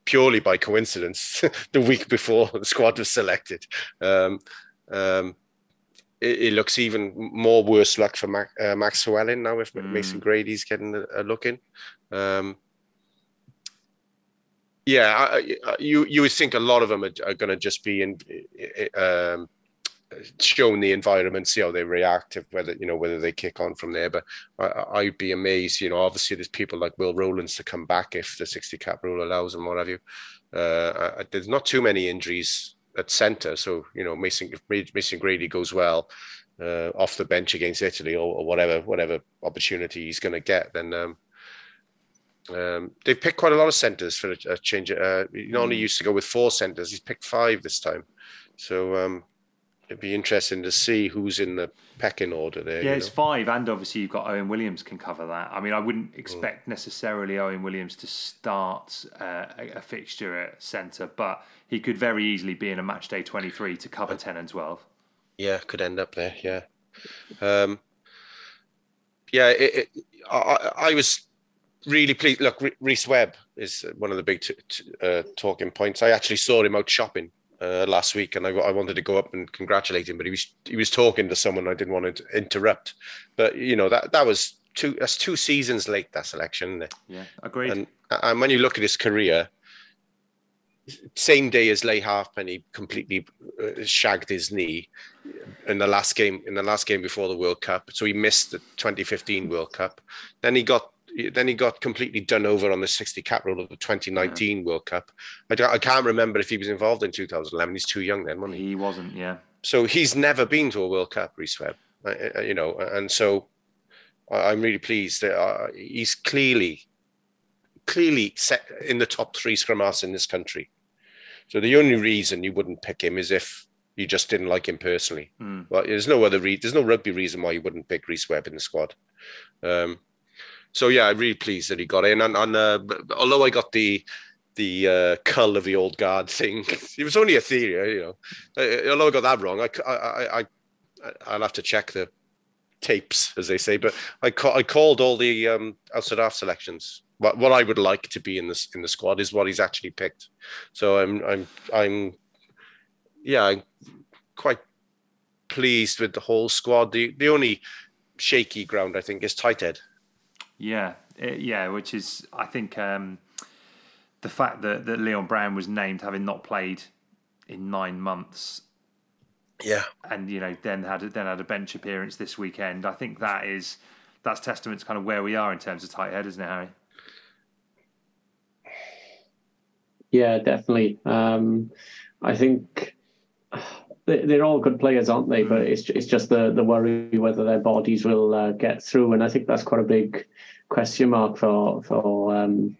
purely by coincidence the week before the squad was selected. Um, um, it, it looks even more worse luck for Mac, uh, Max Llewellyn now if mm. Mason Grady's getting a, a look in. Um, yeah, I, I, you, you would think a lot of them are, are going to just be in... Um, shown the environment, see how they react, whether, you know, whether they kick on from there. But I, I'd be amazed, you know, obviously there's people like Will Rowlands to come back if the sixty cap rule allows and what have you. Uh, I, there's not too many injuries at centre. So, you know, Mason, if Mason Grady goes well uh, off the bench against Italy or, or whatever, whatever opportunity he's going to get, then um, um, they've picked quite a lot of centres for a, a change. Uh, he normally used to go with four centres. He's picked five this time. So, um, it'd be interesting to see who's in the pecking order there. Yeah, you know? It's five, and obviously you've got Owen Williams can cover that. I mean, I wouldn't expect mm. necessarily Owen Williams to start uh, a fixture at centre, but he could very easily be in a match day twenty-three to cover uh, ten and twelve. Yeah, could end up there, yeah. Um, yeah, it, it, I, I was really pleased. Look, Rhys Webb is one of the big t- t- uh, talking points. I actually saw him out shopping Uh, last week, and I, I wanted to go up and congratulate him, but he was he was talking to someone. I didn't want to interrupt, but you know that that was two that's two seasons late, that selection, isn't it? Yeah, agreed. And, and when you look at his career, same day as Leigh Halfpenny completely shagged his knee in the last game in the last game before the World Cup, so he missed the twenty fifteen World Cup. Then he got. Then he got completely done over on the sixty cap rule of the twenty nineteen yeah. World Cup. I, don't, I can't remember if he was involved in two thousand eleven. He's too young then, wasn't he? He wasn't, yeah. So he's never been to a World Cup, Rhys Webb, you know, and so I'm really pleased that he's clearly, clearly set in the top three scrum halves in this country. So the only reason you wouldn't pick him is if you just didn't like him personally. Mm. Well, there's no other re- there's no rugby reason why you wouldn't pick Rhys Webb in the squad. Um, So yeah, I'm really pleased that he got in, and, and uh, although I got the the uh, cull of the old guard thing, it was only a theory, you know. Uh, although I got that wrong, I I I I'll have to check the tapes, as they say. But I ca- I called all the um, outside half selections. What what I would like to be in this in the squad is what he's actually picked. So I'm I'm I'm yeah, I'm quite pleased with the whole squad. The the only shaky ground I think is tight head. Yeah, it, yeah, which is, I think, um, the fact that, that Leon Brown was named having not played in nine months. Yeah, and you know, then had then had a bench appearance this weekend. I think that is that's testament to kind of where we are in terms of tight head, isn't it, Harry? Yeah, definitely. Um, I think they're all good players, aren't they? Mm. But it's it's just the the worry whether their bodies will uh, get through, and I think that's quite a big question mark for for um,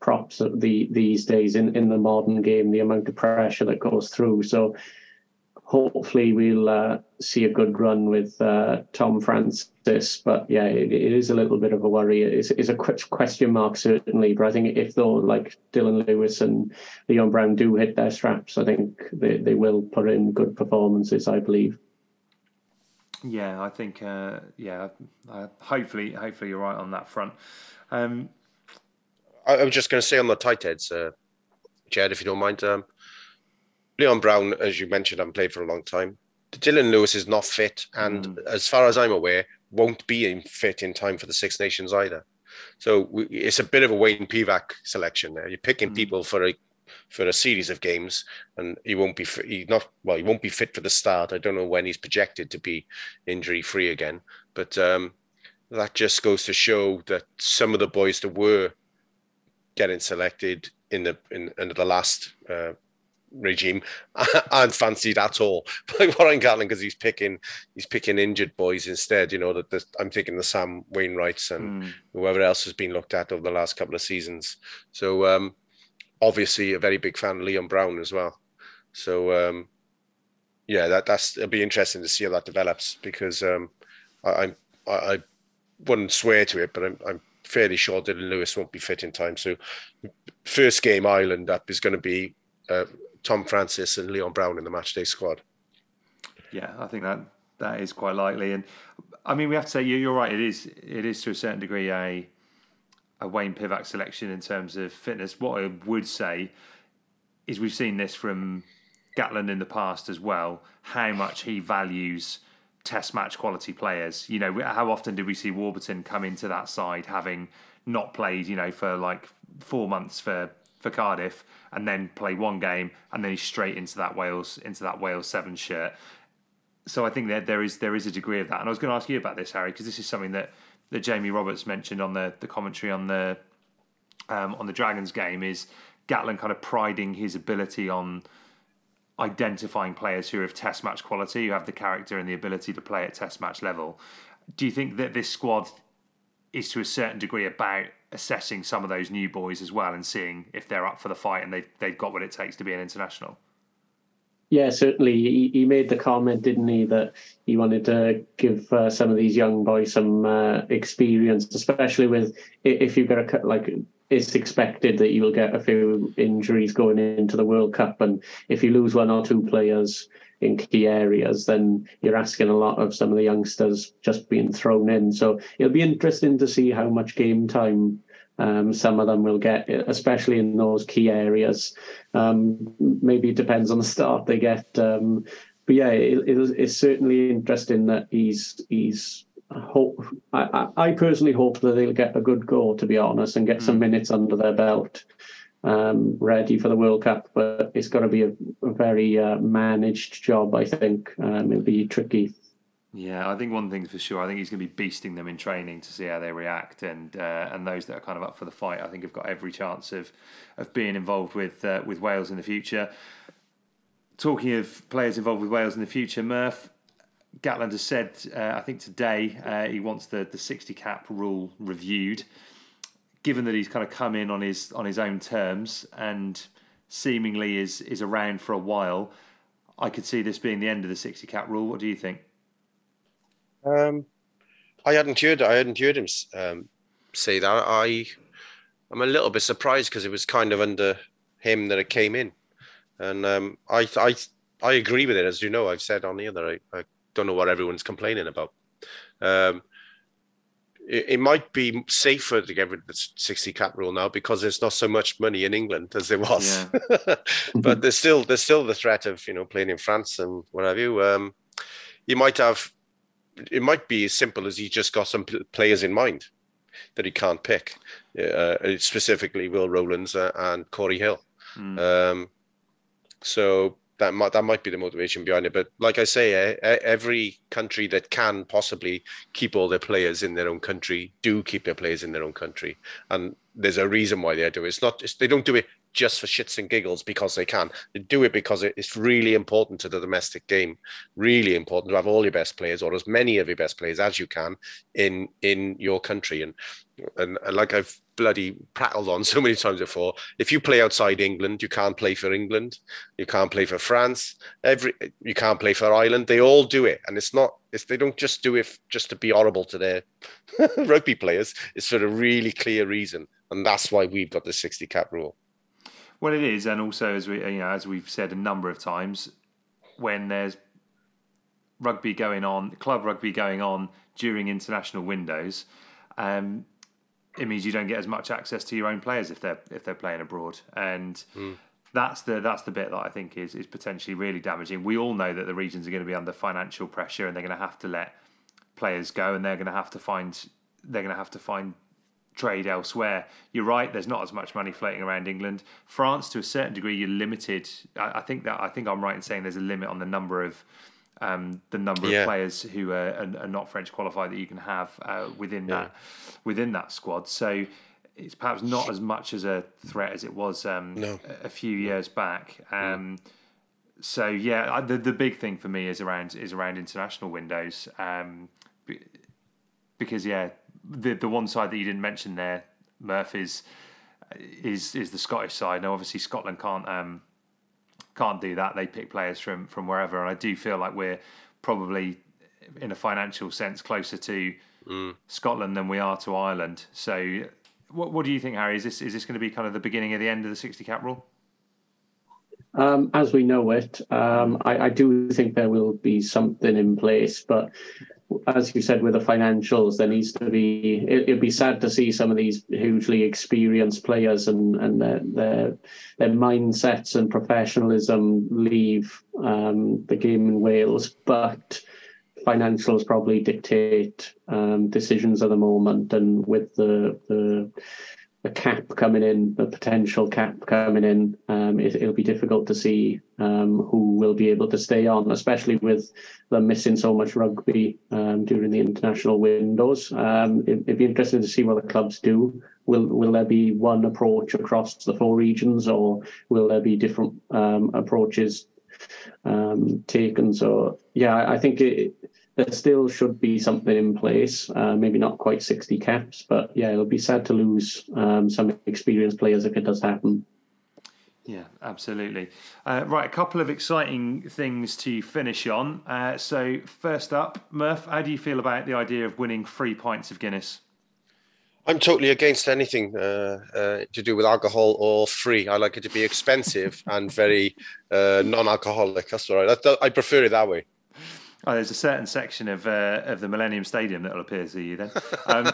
props the, these days in, in the modern game. The amount of pressure that goes through. So hopefully we'll uh, see a good run with uh, Tom Francis. But yeah, it, it is a little bit of a worry. It's, it's a question mark certainly. But I think if though like Dylan Lewis and Leon Brown do hit their straps, I think they they will put in good performances, I believe. Yeah, I think, uh, yeah, uh, hopefully hopefully you're right on that front. Um, I, I was just going to say on the tight heads, uh, Jed, if you don't mind, um, Leon Brown, as you mentioned, haven't played for a long time. Dylan Lewis is not fit, and mm. as far as I'm aware, won't be fit in time for the Six Nations either. So we, it's a bit of a Wayne Pivac selection there. You're picking mm. people for a for a series of games, and he won't be he not well. He won't be fit for the start. I don't know when he's projected to be injury free again, but um, that just goes to show that some of the boys that were getting selected in the in under the last uh, regime aren't fancied at all by Warren Gatland, because he's picking he's picking injured boys instead. You know that the, I'm thinking the Sam Wainwrights and mm. whoever else has been looked at over the last couple of seasons. So. Um, obviously a very big fan of Leon Brown as well. So, um, yeah, that that's it'll be interesting to see how that develops, because um, I, I I wouldn't swear to it, but I'm I'm fairly sure Dylan Lewis won't be fit in time. So, first game Ireland up is going to be uh, Tom Francis and Leon Brown in the matchday squad. Yeah, I think that that is quite likely, and I mean we have to say you're right. It is it is to a certain degree a a Wayne Pivac selection in terms of fitness. What I would say is we've seen this from Gatland in the past as well, how much he values test match quality players. You know, how often did we see Warburton come into that side having not played, you know, for like four months for, for Cardiff, and then play one game and then he's straight into that Wales into that Wales seven shirt. So I think that there is there is a degree of that. And I was going to ask you about this, Harry, because this is something that, that Jamie Roberts mentioned on the, the commentary on the um, on the Dragons game, is Gatland kind of priding his ability on identifying players who have test match quality, who have the character and the ability to play at test match level. Do you think that this squad is to a certain degree about assessing some of those new boys as well and seeing if they're up for the fight and they've, they've got what it takes to be an international? Yeah, certainly. He, he made the comment, didn't he, that he wanted to give uh, some of these young boys some uh, experience, especially with if you've got a like. It's expected that you will get a few injuries going into the World Cup, and if you lose one or two players in key areas, then you're asking a lot of some of the youngsters just being thrown in. So it'll be interesting to see how much game time Um, some of them will get, especially in those key areas. Um, maybe it depends on the start they get. Um, but yeah, it, it, it's certainly interesting that he's he's. Hope I, I personally hope that they'll get a good go, to be honest, and get mm. some minutes under their belt, um, ready for the World Cup. But it's got to be a, a very uh, managed job, I think. Um, it'll be tricky. Yeah, I think one thing's for sure. I think he's going to be beasting them in training to see how they react, and uh, and those that are kind of up for the fight, I think, have got every chance of of being involved with uh, with Wales in the future. Talking of players involved with Wales in the future, Murph, Gatland has said, uh, I think today, uh, he wants the the sixty cap rule reviewed. Given that he's kind of come in on his on his own terms and seemingly is is around for a while, I could see this being the end of the sixty cap rule. What do you think? Um, I hadn't heard. I hadn't heard him um, say that. I, I'm a little bit surprised because it was kind of under him that it came in, and um, I, I, I agree with it. As you know, I've said on the other. I, I don't know what everyone's complaining about. Um, it, it might be safer to get rid of the sixty cap rule now because there's not so much money in England as there was, yeah. But there's still there's still the threat of, you know, playing in France and what have you. Um, you might have. It might be as simple as he just got some players in mind that he can't pick, uh, specifically Will Rowlands and Corey Hill. Mm. Um, so that might that might be the motivation behind it. But like I say, every country that can possibly keep all their players in their own country do keep their players in their own country, and there's a reason why they do it. It's not it's, they don't do it just for shits and giggles because they can. They do it because it's really important to the domestic game, really important to have all your best players or as many of your best players as you can in in your country. And and, and like I've bloody prattled on so many times before, if you play outside England, you can't play for England, you can't play for France, every you can't play for Ireland. They all do it, and it's not it's they don't just do it just to be horrible to their rugby players. It's for a really clear reason, and that's why we've got the sixty cap rule. Well, it is, and also as we you know as we've said a number of times, when there's rugby going on, club rugby going on during international windows, um, it means you don't get as much access to your own players if they're if they're playing abroad, and mm. that's the that's the bit that I think is is potentially really damaging. We all know that the regions are going to be under financial pressure, and they're going to have to let players go, and they're going to have to find they're going to have to find. trade elsewhere. You're right, there's not as much money floating around England. France, to a certain degree, you're limited. I, I think that I think I'm right in saying there's a limit on the number of um, the number yeah. of players who are, are, are not French qualified that you can have uh, within yeah. that within that squad. So it's perhaps not as much as a threat as it was um, no. a, a few years back. Um, yeah. So yeah, I, the the big thing for me is around is around international windows um, because yeah. The the one side that you didn't mention there, Murph, is is is the Scottish side. Now, obviously, Scotland can't um, can't do that. They pick players from from wherever, and I do feel like we're probably, in a financial sense, closer to mm. Scotland than we are to Ireland. So, what what do you think, Harry? Is this is this going to be kind of the beginning of the end of the sixty cap rule? Um, as we know it, um, I, I do think there will be something in place, but as you said, with the financials, there needs to be, it, it'd be sad to see some of these hugely experienced players and, and their, their their mindsets and professionalism leave um, the game in Wales, but financials probably dictate um, decisions at the moment, and with the the the cap coming in, the potential cap coming in, um, it, it'll be difficult to see um, who will be able to stay on, especially with them missing so much rugby um, during the international windows. Um, it, it'd be interesting to see what the clubs do. Will will there be one approach across the four regions, or will there be different um, approaches um, taken? So, yeah, I think it, there still should be something in place, uh, maybe not quite sixty caps, but yeah, it'll be sad to lose um, some experienced players if it does happen. Yeah, absolutely. Uh, right, a couple of exciting things to finish on. Uh, so first up, Murph, how do you feel about the idea of winning three pints of Guinness? I'm totally against anything uh, uh, to do with alcohol or free. I like it to be expensive and very uh, non-alcoholic. That's all right. That, that, I prefer it that way. Oh, there's a certain section of uh, of the Millennium Stadium that'll appear to you then. Um,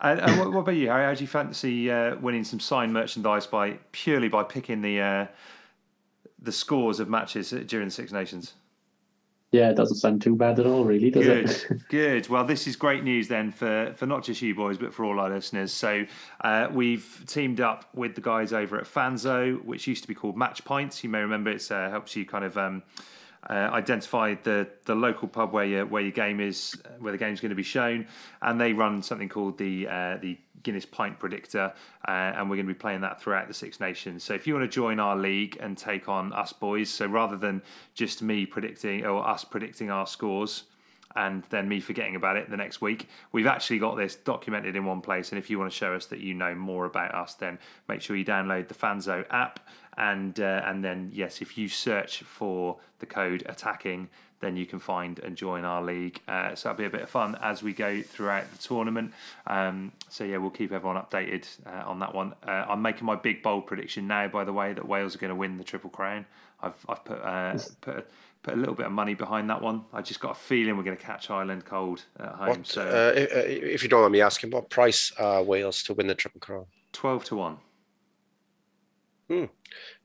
and, and what, what about you, Harry? How do you fancy uh, winning some signed merchandise by purely by picking the uh, the scores of matches during the Six Nations? Yeah, it doesn't sound too bad at all, really, does good, it? Good. Well, this is great news then for, for not just you boys, but for all our listeners. So uh, we've teamed up with the guys over at Fanzo, which used to be called Match Pints. You may remember it uh, helps you kind of... Um, Uh, identify the, the local pub where your where your game is, where the game's going to be shown, and they run something called the uh, the Guinness Pint Predictor, uh, and we're going to be playing that throughout the Six Nations. So if you want to join our league and take on us boys, so rather than just me predicting or us predicting our scores and then me forgetting about it the next week, we've actually got this documented in one place. And if you want to show us that you know more about us, then make sure you download the Fanzo app. And uh, and then, yes, if you search for the code attacking, then you can find and join our league. Uh, so that'll be a bit of fun as we go throughout the tournament. Um, so, yeah, we'll keep everyone updated uh, on that one. Uh, I'm making my big, bold prediction now, by the way, that Wales are going to win the Triple Crown. I've I've put uh, put a, put a little bit of money behind that one. I just got a feeling we're going to catch Ireland cold at home. What, so uh, if, if you don't mind me asking, what price are Wales to win the Triple Crown? twelve to one. Hmm.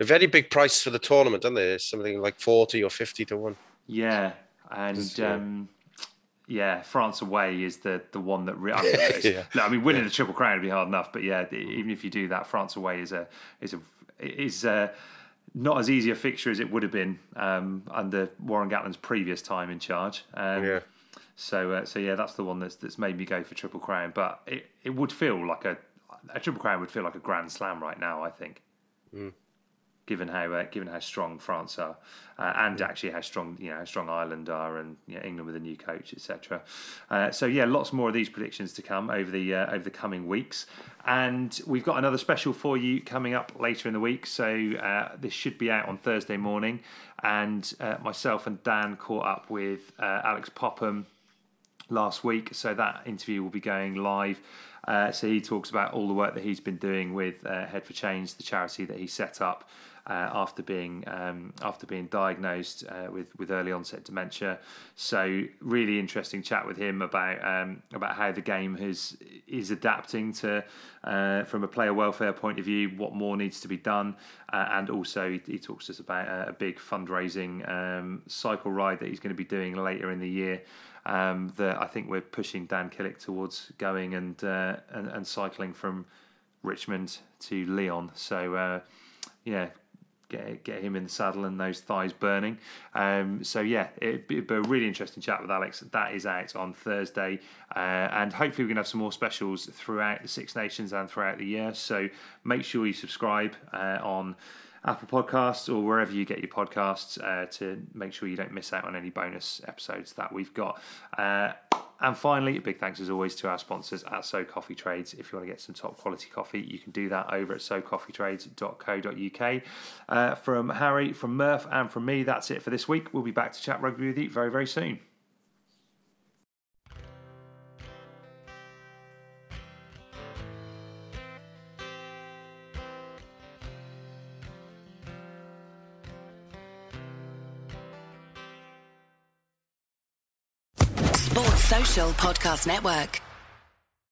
A very big price for the tournament, isn't there? Something like forty or fifty to one. Yeah, and um, yeah, France away is the, the one that... Re- I, mean, yeah. no, I mean, winning yeah. the Triple Crown would be hard enough, but yeah, even if you do that, France away is a is a is a, not as easy a fixture as it would have been um, under Warren Gatland's previous time in charge. Um, yeah. So uh, so yeah, that's the one that's that's made me go for Triple Crown, but it, it would feel like a a Triple Crown would feel like a Grand Slam right now, I think. Mm. Given how uh, given how strong France are, uh, and yeah. actually how strong you know how strong Ireland are, and you know, England with a new coach, et cetera. Uh, so yeah, lots more of these predictions to come over the uh, over the coming weeks, and we've got another special for you coming up later in the week. So uh, this should be out on Thursday morning, and uh, myself and Dan caught up with uh, Alex Popham last week, so that interview will be going live. Uh, so he talks about all the work that he's been doing with uh, Head for Change, the charity that he set up uh, after being um, after being diagnosed uh, with with early onset dementia. So really interesting chat with him about um, about how the game has is adapting to uh, from a player welfare point of view, what more needs to be done, uh, and also he, he talks to us about a, a big fundraising um, cycle ride that he's going to be doing later in the year. Um, that I think we're pushing Dan Killick towards going and, uh, and and cycling from Richmond to Lyon. So uh, yeah, get get him in the saddle and those thighs burning. Um, so yeah, it'd be a really interesting chat with Alex. That is out on Thursday, uh, and hopefully we're gonna have some more specials throughout the Six Nations and throughout the year. So make sure you subscribe uh, on Apple Podcasts or wherever you get your podcasts uh, to make sure you don't miss out on any bonus episodes that we've got. Uh, And finally, a big thanks as always to our sponsors at So Coffee Trades. If you want to get some top quality coffee, you can do that over at so coffee trades dot co dot u k. Uh, from Harry, from Murph and from me, that's it for this week. We'll be back to chat rugby with you very, very soon. Podcast Network.